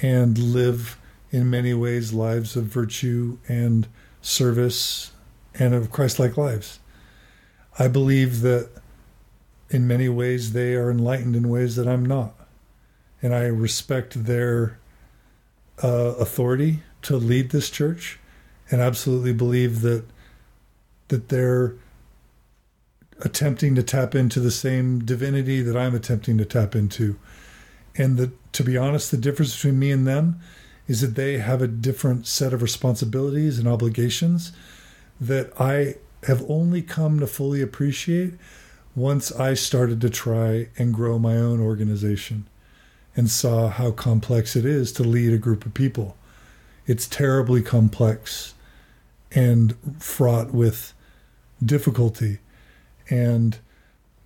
and live in many ways lives of virtue and service and of Christ-like lives. I believe that in many ways they are enlightened in ways that I'm not. And I respect their uh, authority to lead this church, and absolutely believe that that they're attempting to tap into the same divinity that I'm attempting to tap into. And that, to be honest, the difference between me and them is that they have a different set of responsibilities and obligations that I have only come to fully appreciate once I started to try and grow my own organization and saw how complex it is to lead a group of people. It's terribly complex and fraught with difficulty. And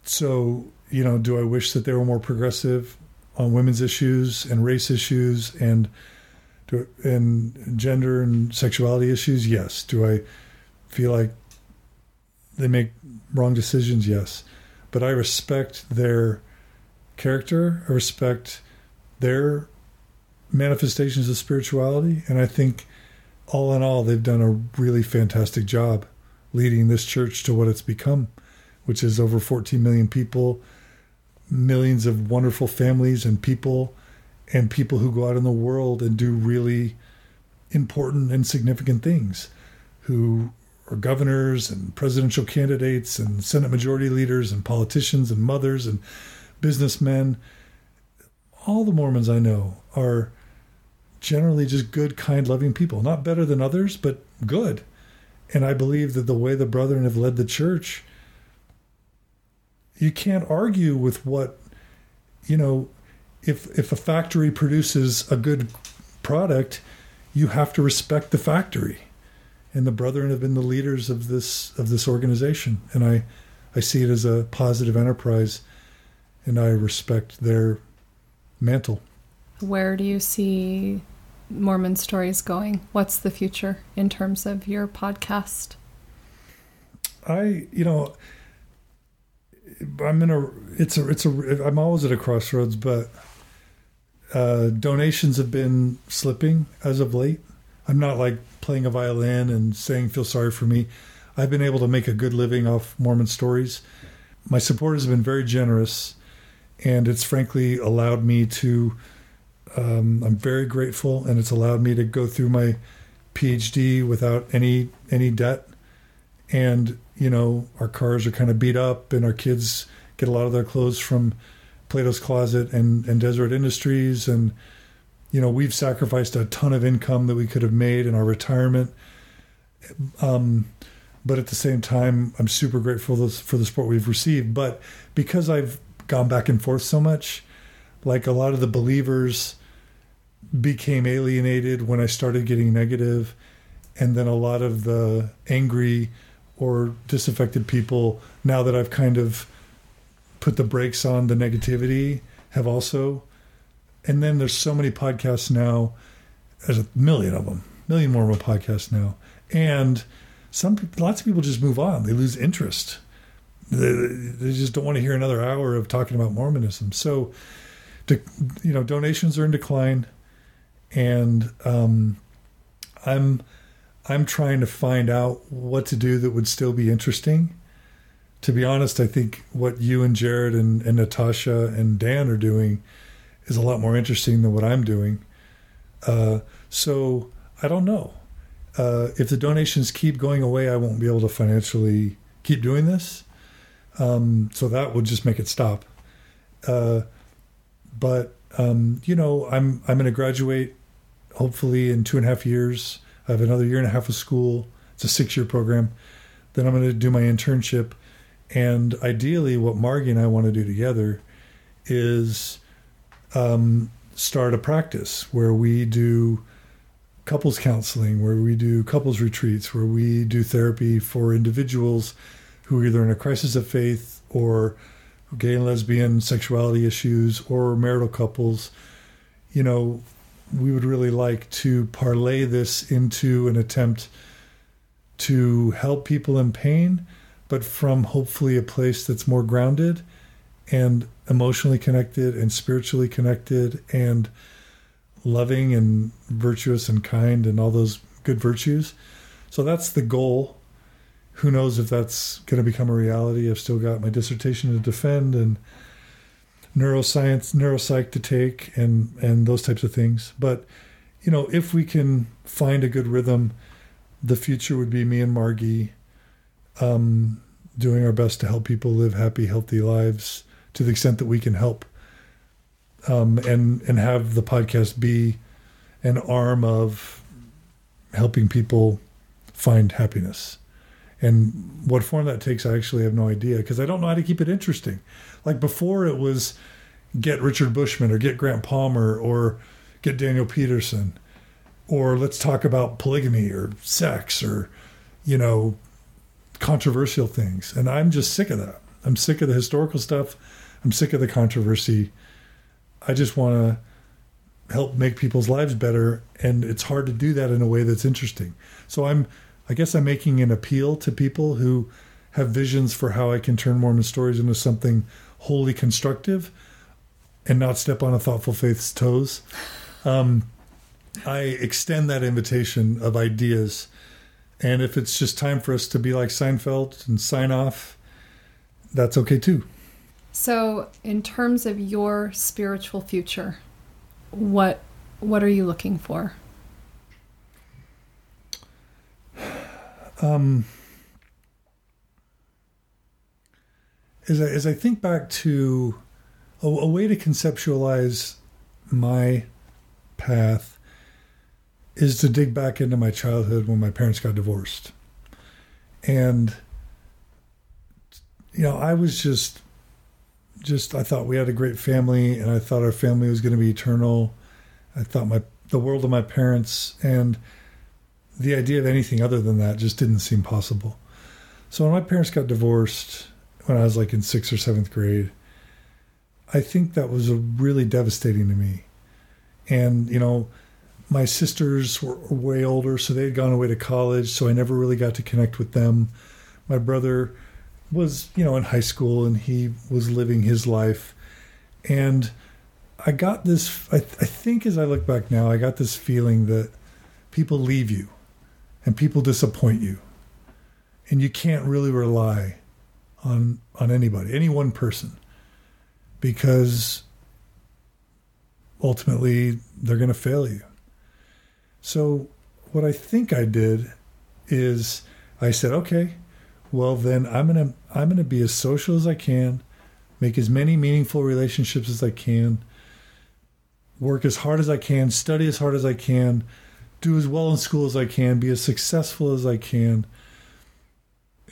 So, you know, do I wish that they were more progressive on women's issues and race issues and do, and gender and sexuality issues? Yes. Do I feel like they make wrong decisions? Yes. But I respect their character. I respect their manifestations of spirituality. And I think all in all, they've done a really fantastic job leading this church to what it's become, which is over fourteen million people, millions of wonderful families and people, and people who go out in the world and do really important and significant things, who are governors and presidential candidates and Senate majority leaders and politicians and mothers and businessmen. All the Mormons I know are generally just good, kind, loving people. Not better than others, but good. And I believe that the way the brethren have led the church, you can't argue with what, you know, if if a factory produces a good product, you have to respect the factory. And the brethren have been the leaders of this of this organization. And I, I see it as a positive enterprise, and I respect their mantle. Where do you see Mormon Stories going? What's the future in terms of your podcast? I, you know... I'm in a, it's a, it's a, I'm always at a crossroads, but uh, donations have been slipping as of late. I'm not like playing a violin and saying, feel sorry for me. I've been able to make a good living off Mormon Stories. My supporters have been very generous, and it's frankly allowed me to, um, I'm very grateful, and it's allowed me to go through my PhD without any, any debt. And, you know, our cars are kind of beat up, and our kids get a lot of their clothes from Plato's Closet and, and Desert Industries. And, you know, we've sacrificed a ton of income that we could have made in our retirement. Um, but at the same time, I'm super grateful for the support we've received. But because I've gone back and forth so much, like a lot of the believers became alienated when I started getting negative. And then a lot of the angry or disaffected people, now that I've kind of put the brakes on the negativity, have also. And then there's so many podcasts now. There's a million of them, a million Mormon podcasts now. And some, lots of people just move on. They lose interest. They, they just don't want to hear another hour of talking about Mormonism. So, to, you know, donations are in decline. And um, I'm... I'm trying to find out what to do that would still be interesting. To be honest, I think what you and Jared and, and Natasha and Dan are doing is a lot more interesting than what I'm doing. Uh, so I don't know. Uh, if the donations keep going away, I won't be able to financially keep doing this. Um, so that would just make it stop. Uh, but, um, you know, I'm, I'm going to graduate hopefully in two and a half years. I have another year and a half of school. It's a six-year program. Then I'm going to do my internship. And ideally, what Margie and I want to do together is um, start a practice where we do couples counseling, where we do couples retreats, where we do therapy for individuals who are either in a crisis of faith or gay and lesbian sexuality issues or marital couples. You know, we would really like to parlay this into an attempt to help people in pain, but from hopefully a place that's more grounded and emotionally connected and spiritually connected and loving and virtuous and kind and all those good virtues. So that's the goal. Who knows if that's going to become a reality? I've still got my dissertation to defend and neuroscience, neuropsych to take, and, and those types of things. But, you know, if we can find a good rhythm, the future would be me and Margie um, doing our best to help people live happy, healthy lives to the extent that we can help. Um, and, and have the podcast be an arm of helping people find happiness. And what form that takes, I actually have no idea, because I don't know how to keep it interesting. Like before, it was get Richard Bushman or get Grant Palmer or get Daniel Peterson or let's talk about polygamy or sex or, you know, controversial things. And I'm just sick of that. I'm sick of the historical stuff. I'm sick of the controversy. I just want to help make people's lives better. And it's hard to do that in a way that's interesting. So I'm, I guess I'm making an appeal to people who have visions for how I can turn Mormon Stories into something wholly constructive and not step on A Thoughtful Faith's toes. Um, I extend that invitation of ideas. And if it's just time for us to be like Seinfeld and sign off, that's okay too. So in terms of your spiritual future, what what are you looking for? Um, as, I, as I think back to a, a way to conceptualize my path is to dig back into my childhood when my parents got divorced. And, you know, I was just... Just, I thought we had a great family, and I thought our family was going to be eternal. I thought my the world of my parents, and the idea of anything other than that just didn't seem possible. So when my parents got divorced, when I was like in sixth or seventh grade, I think that was really devastating to me. And, you know, my sisters were way older, so they had gone away to college, so I never really got to connect with them. My brother was, you know, in high school, and he was living his life. And I got this, I, th- I think as I look back now, I got this feeling that people leave you and people disappoint you. And you can't really rely on on anybody, any one person, because ultimately they're going to fail you. So what I think I did is I said, okay, well, then I'm going to I'm going to be as social as I can, make as many meaningful relationships as I can, work as hard as I can, study as hard as I can, do as well in school as I can, be as successful as I can.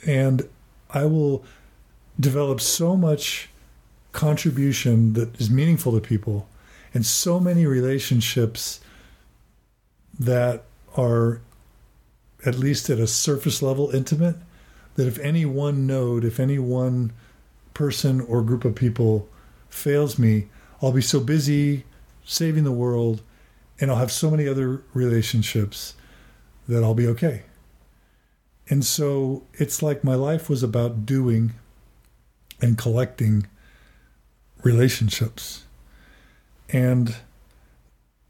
And I will develop so much contribution that is meaningful to people and so many relationships that are, at least at a surface level, intimate, that if any one node, if any one person or group of people fails me, I'll be so busy saving the world, and I'll have so many other relationships that I'll be okay. And so it's like my life was about doing and collecting relationships. And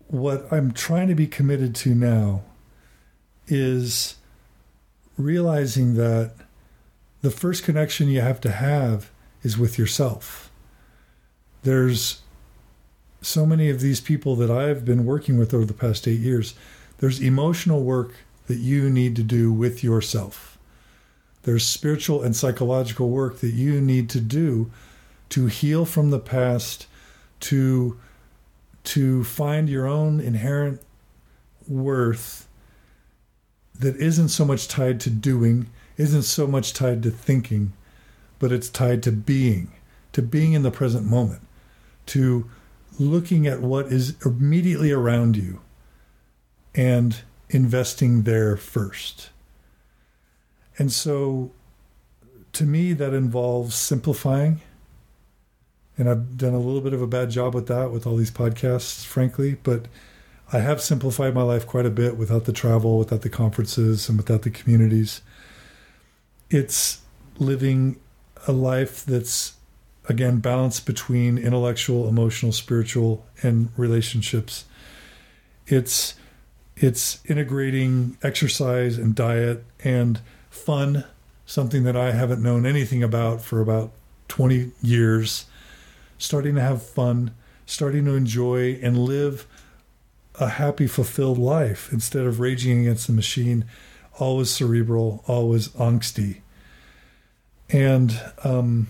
what I'm trying to be committed to now is realizing that the first connection you have to have is with yourself. There's so many of these people that I've been working with over the past eight years. There's emotional work that you need to do with yourself. There's spiritual and psychological work that you need to do to heal from the past, to, to find your own inherent worth that isn't so much tied to doing, isn't so much tied to thinking, but it's tied to being, to being in the present moment, to looking at what is immediately around you and investing there first. And so to me, that involves simplifying. And I've done a little bit of a bad job with that with all these podcasts, frankly, but I have simplified my life quite a bit without the travel, without the conferences, and without the communities. It's living a life that's, again, balanced between intellectual, emotional, spiritual, and relationships. It's it's integrating exercise and diet and fun, something that I haven't known anything about for about twenty years. Starting to have fun, starting to enjoy and live a happy, fulfilled life instead of raging against the machine, always cerebral, always angsty. And um,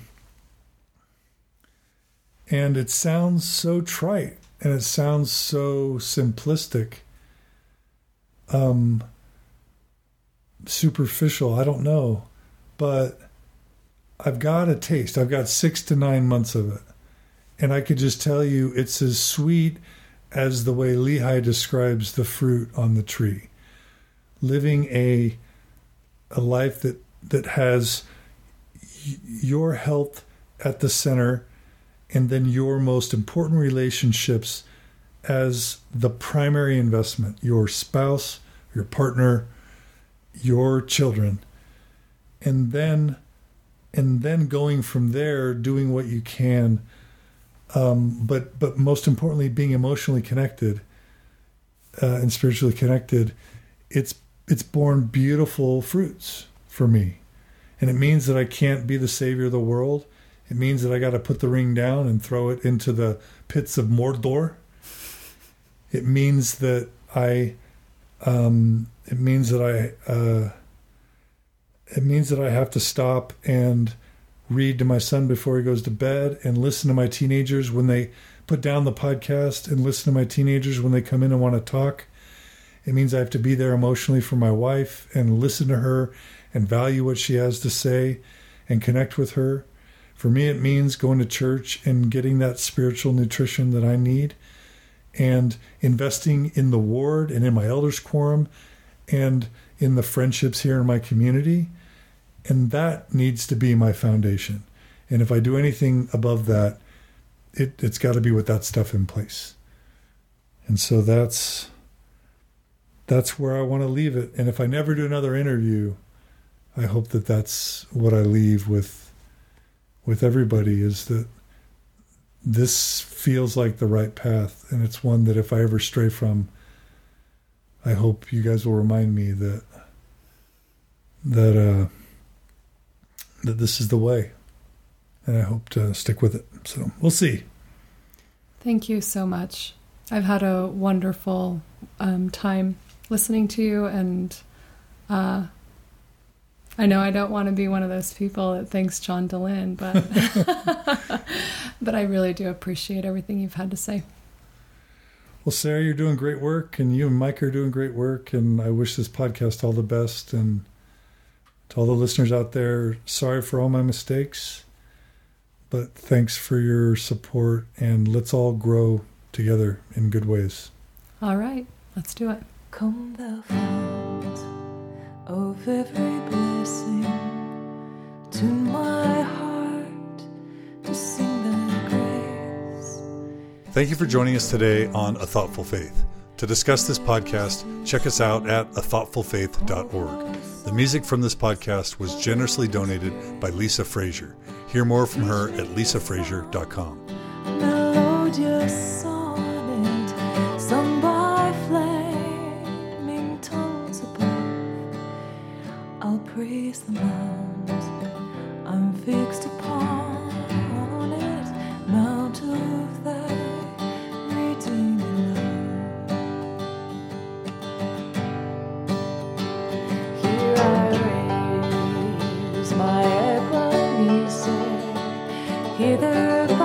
and it sounds so trite, and it sounds so simplistic, um, superficial, I don't know. But I've got a taste. I've got six to nine months of it. And I could just tell you it's as sweet as the way Lehi describes the fruit on the tree. Living a a life that, that has your health at the center, and then your most important relationships as the primary investment, your spouse, your partner, your children. And then and then going from there, doing what you can, um, but but most importantly, being emotionally connected uh, and spiritually connected. It's it's borne beautiful fruits for me. And it means that I can't be the savior of the world. It means that I got to put the ring down and throw it into the pits of Mordor. It means that I, um, it means that I, uh, it means that I have to stop and read to my son before he goes to bed, and listen to my teenagers when they put down the podcast, and listen to my teenagers when they come in and want to talk. It means I have to be there emotionally for my wife and listen to her and value what she has to say and connect with her. For me, it means going to church and getting that spiritual nutrition that I need, and investing in the ward and in my elders quorum and in the friendships here in my community. And that needs to be my foundation. And if I do anything above that, it, it's got to be with that stuff in place. And so that's... that's where I want to leave it. And if I never do another interview, I hope that that's what I leave with, with everybody, is that this feels like the right path. And it's one that if I ever stray from, I hope you guys will remind me that, that, uh, that this is the way, and I hope to stick with it. So we'll see. Thank you so much. I've had a wonderful um, time listening to you, and uh, I know I don't want to be one of those people that thanks John Dehlin, but but I really do appreciate everything you've had to say. Well, Sarah, you're doing great work, and you and Mike are doing great work, and I wish this podcast all the best. And to all the listeners out there, sorry for all my mistakes, but thanks for your support, and let's all grow together in good ways. All right, let's do it. Come thou fount of every blessing, tune my heart to sing thy grace. Thank you for joining us today on A Thoughtful Faith. To discuss this podcast, check us out at a thoughtful faith dot org. The music from this podcast was generously donated by Lisa Frazier. Hear more from her at lisa frazier dot com. Melodious sonnet, sung by flaming tongues above, I'll praise the mount I'm fixed upon it, mount of thy redeeming love. Here I raise my Ebenezer, hither by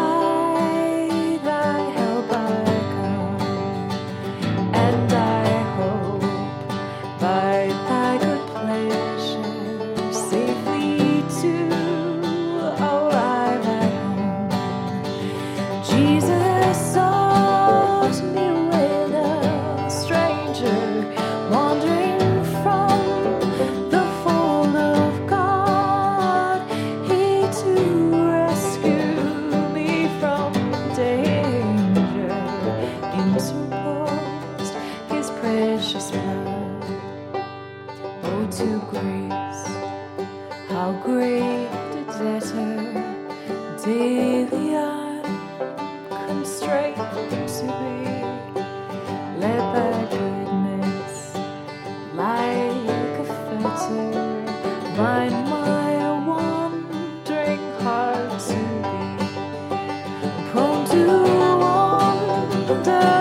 prone to wonder.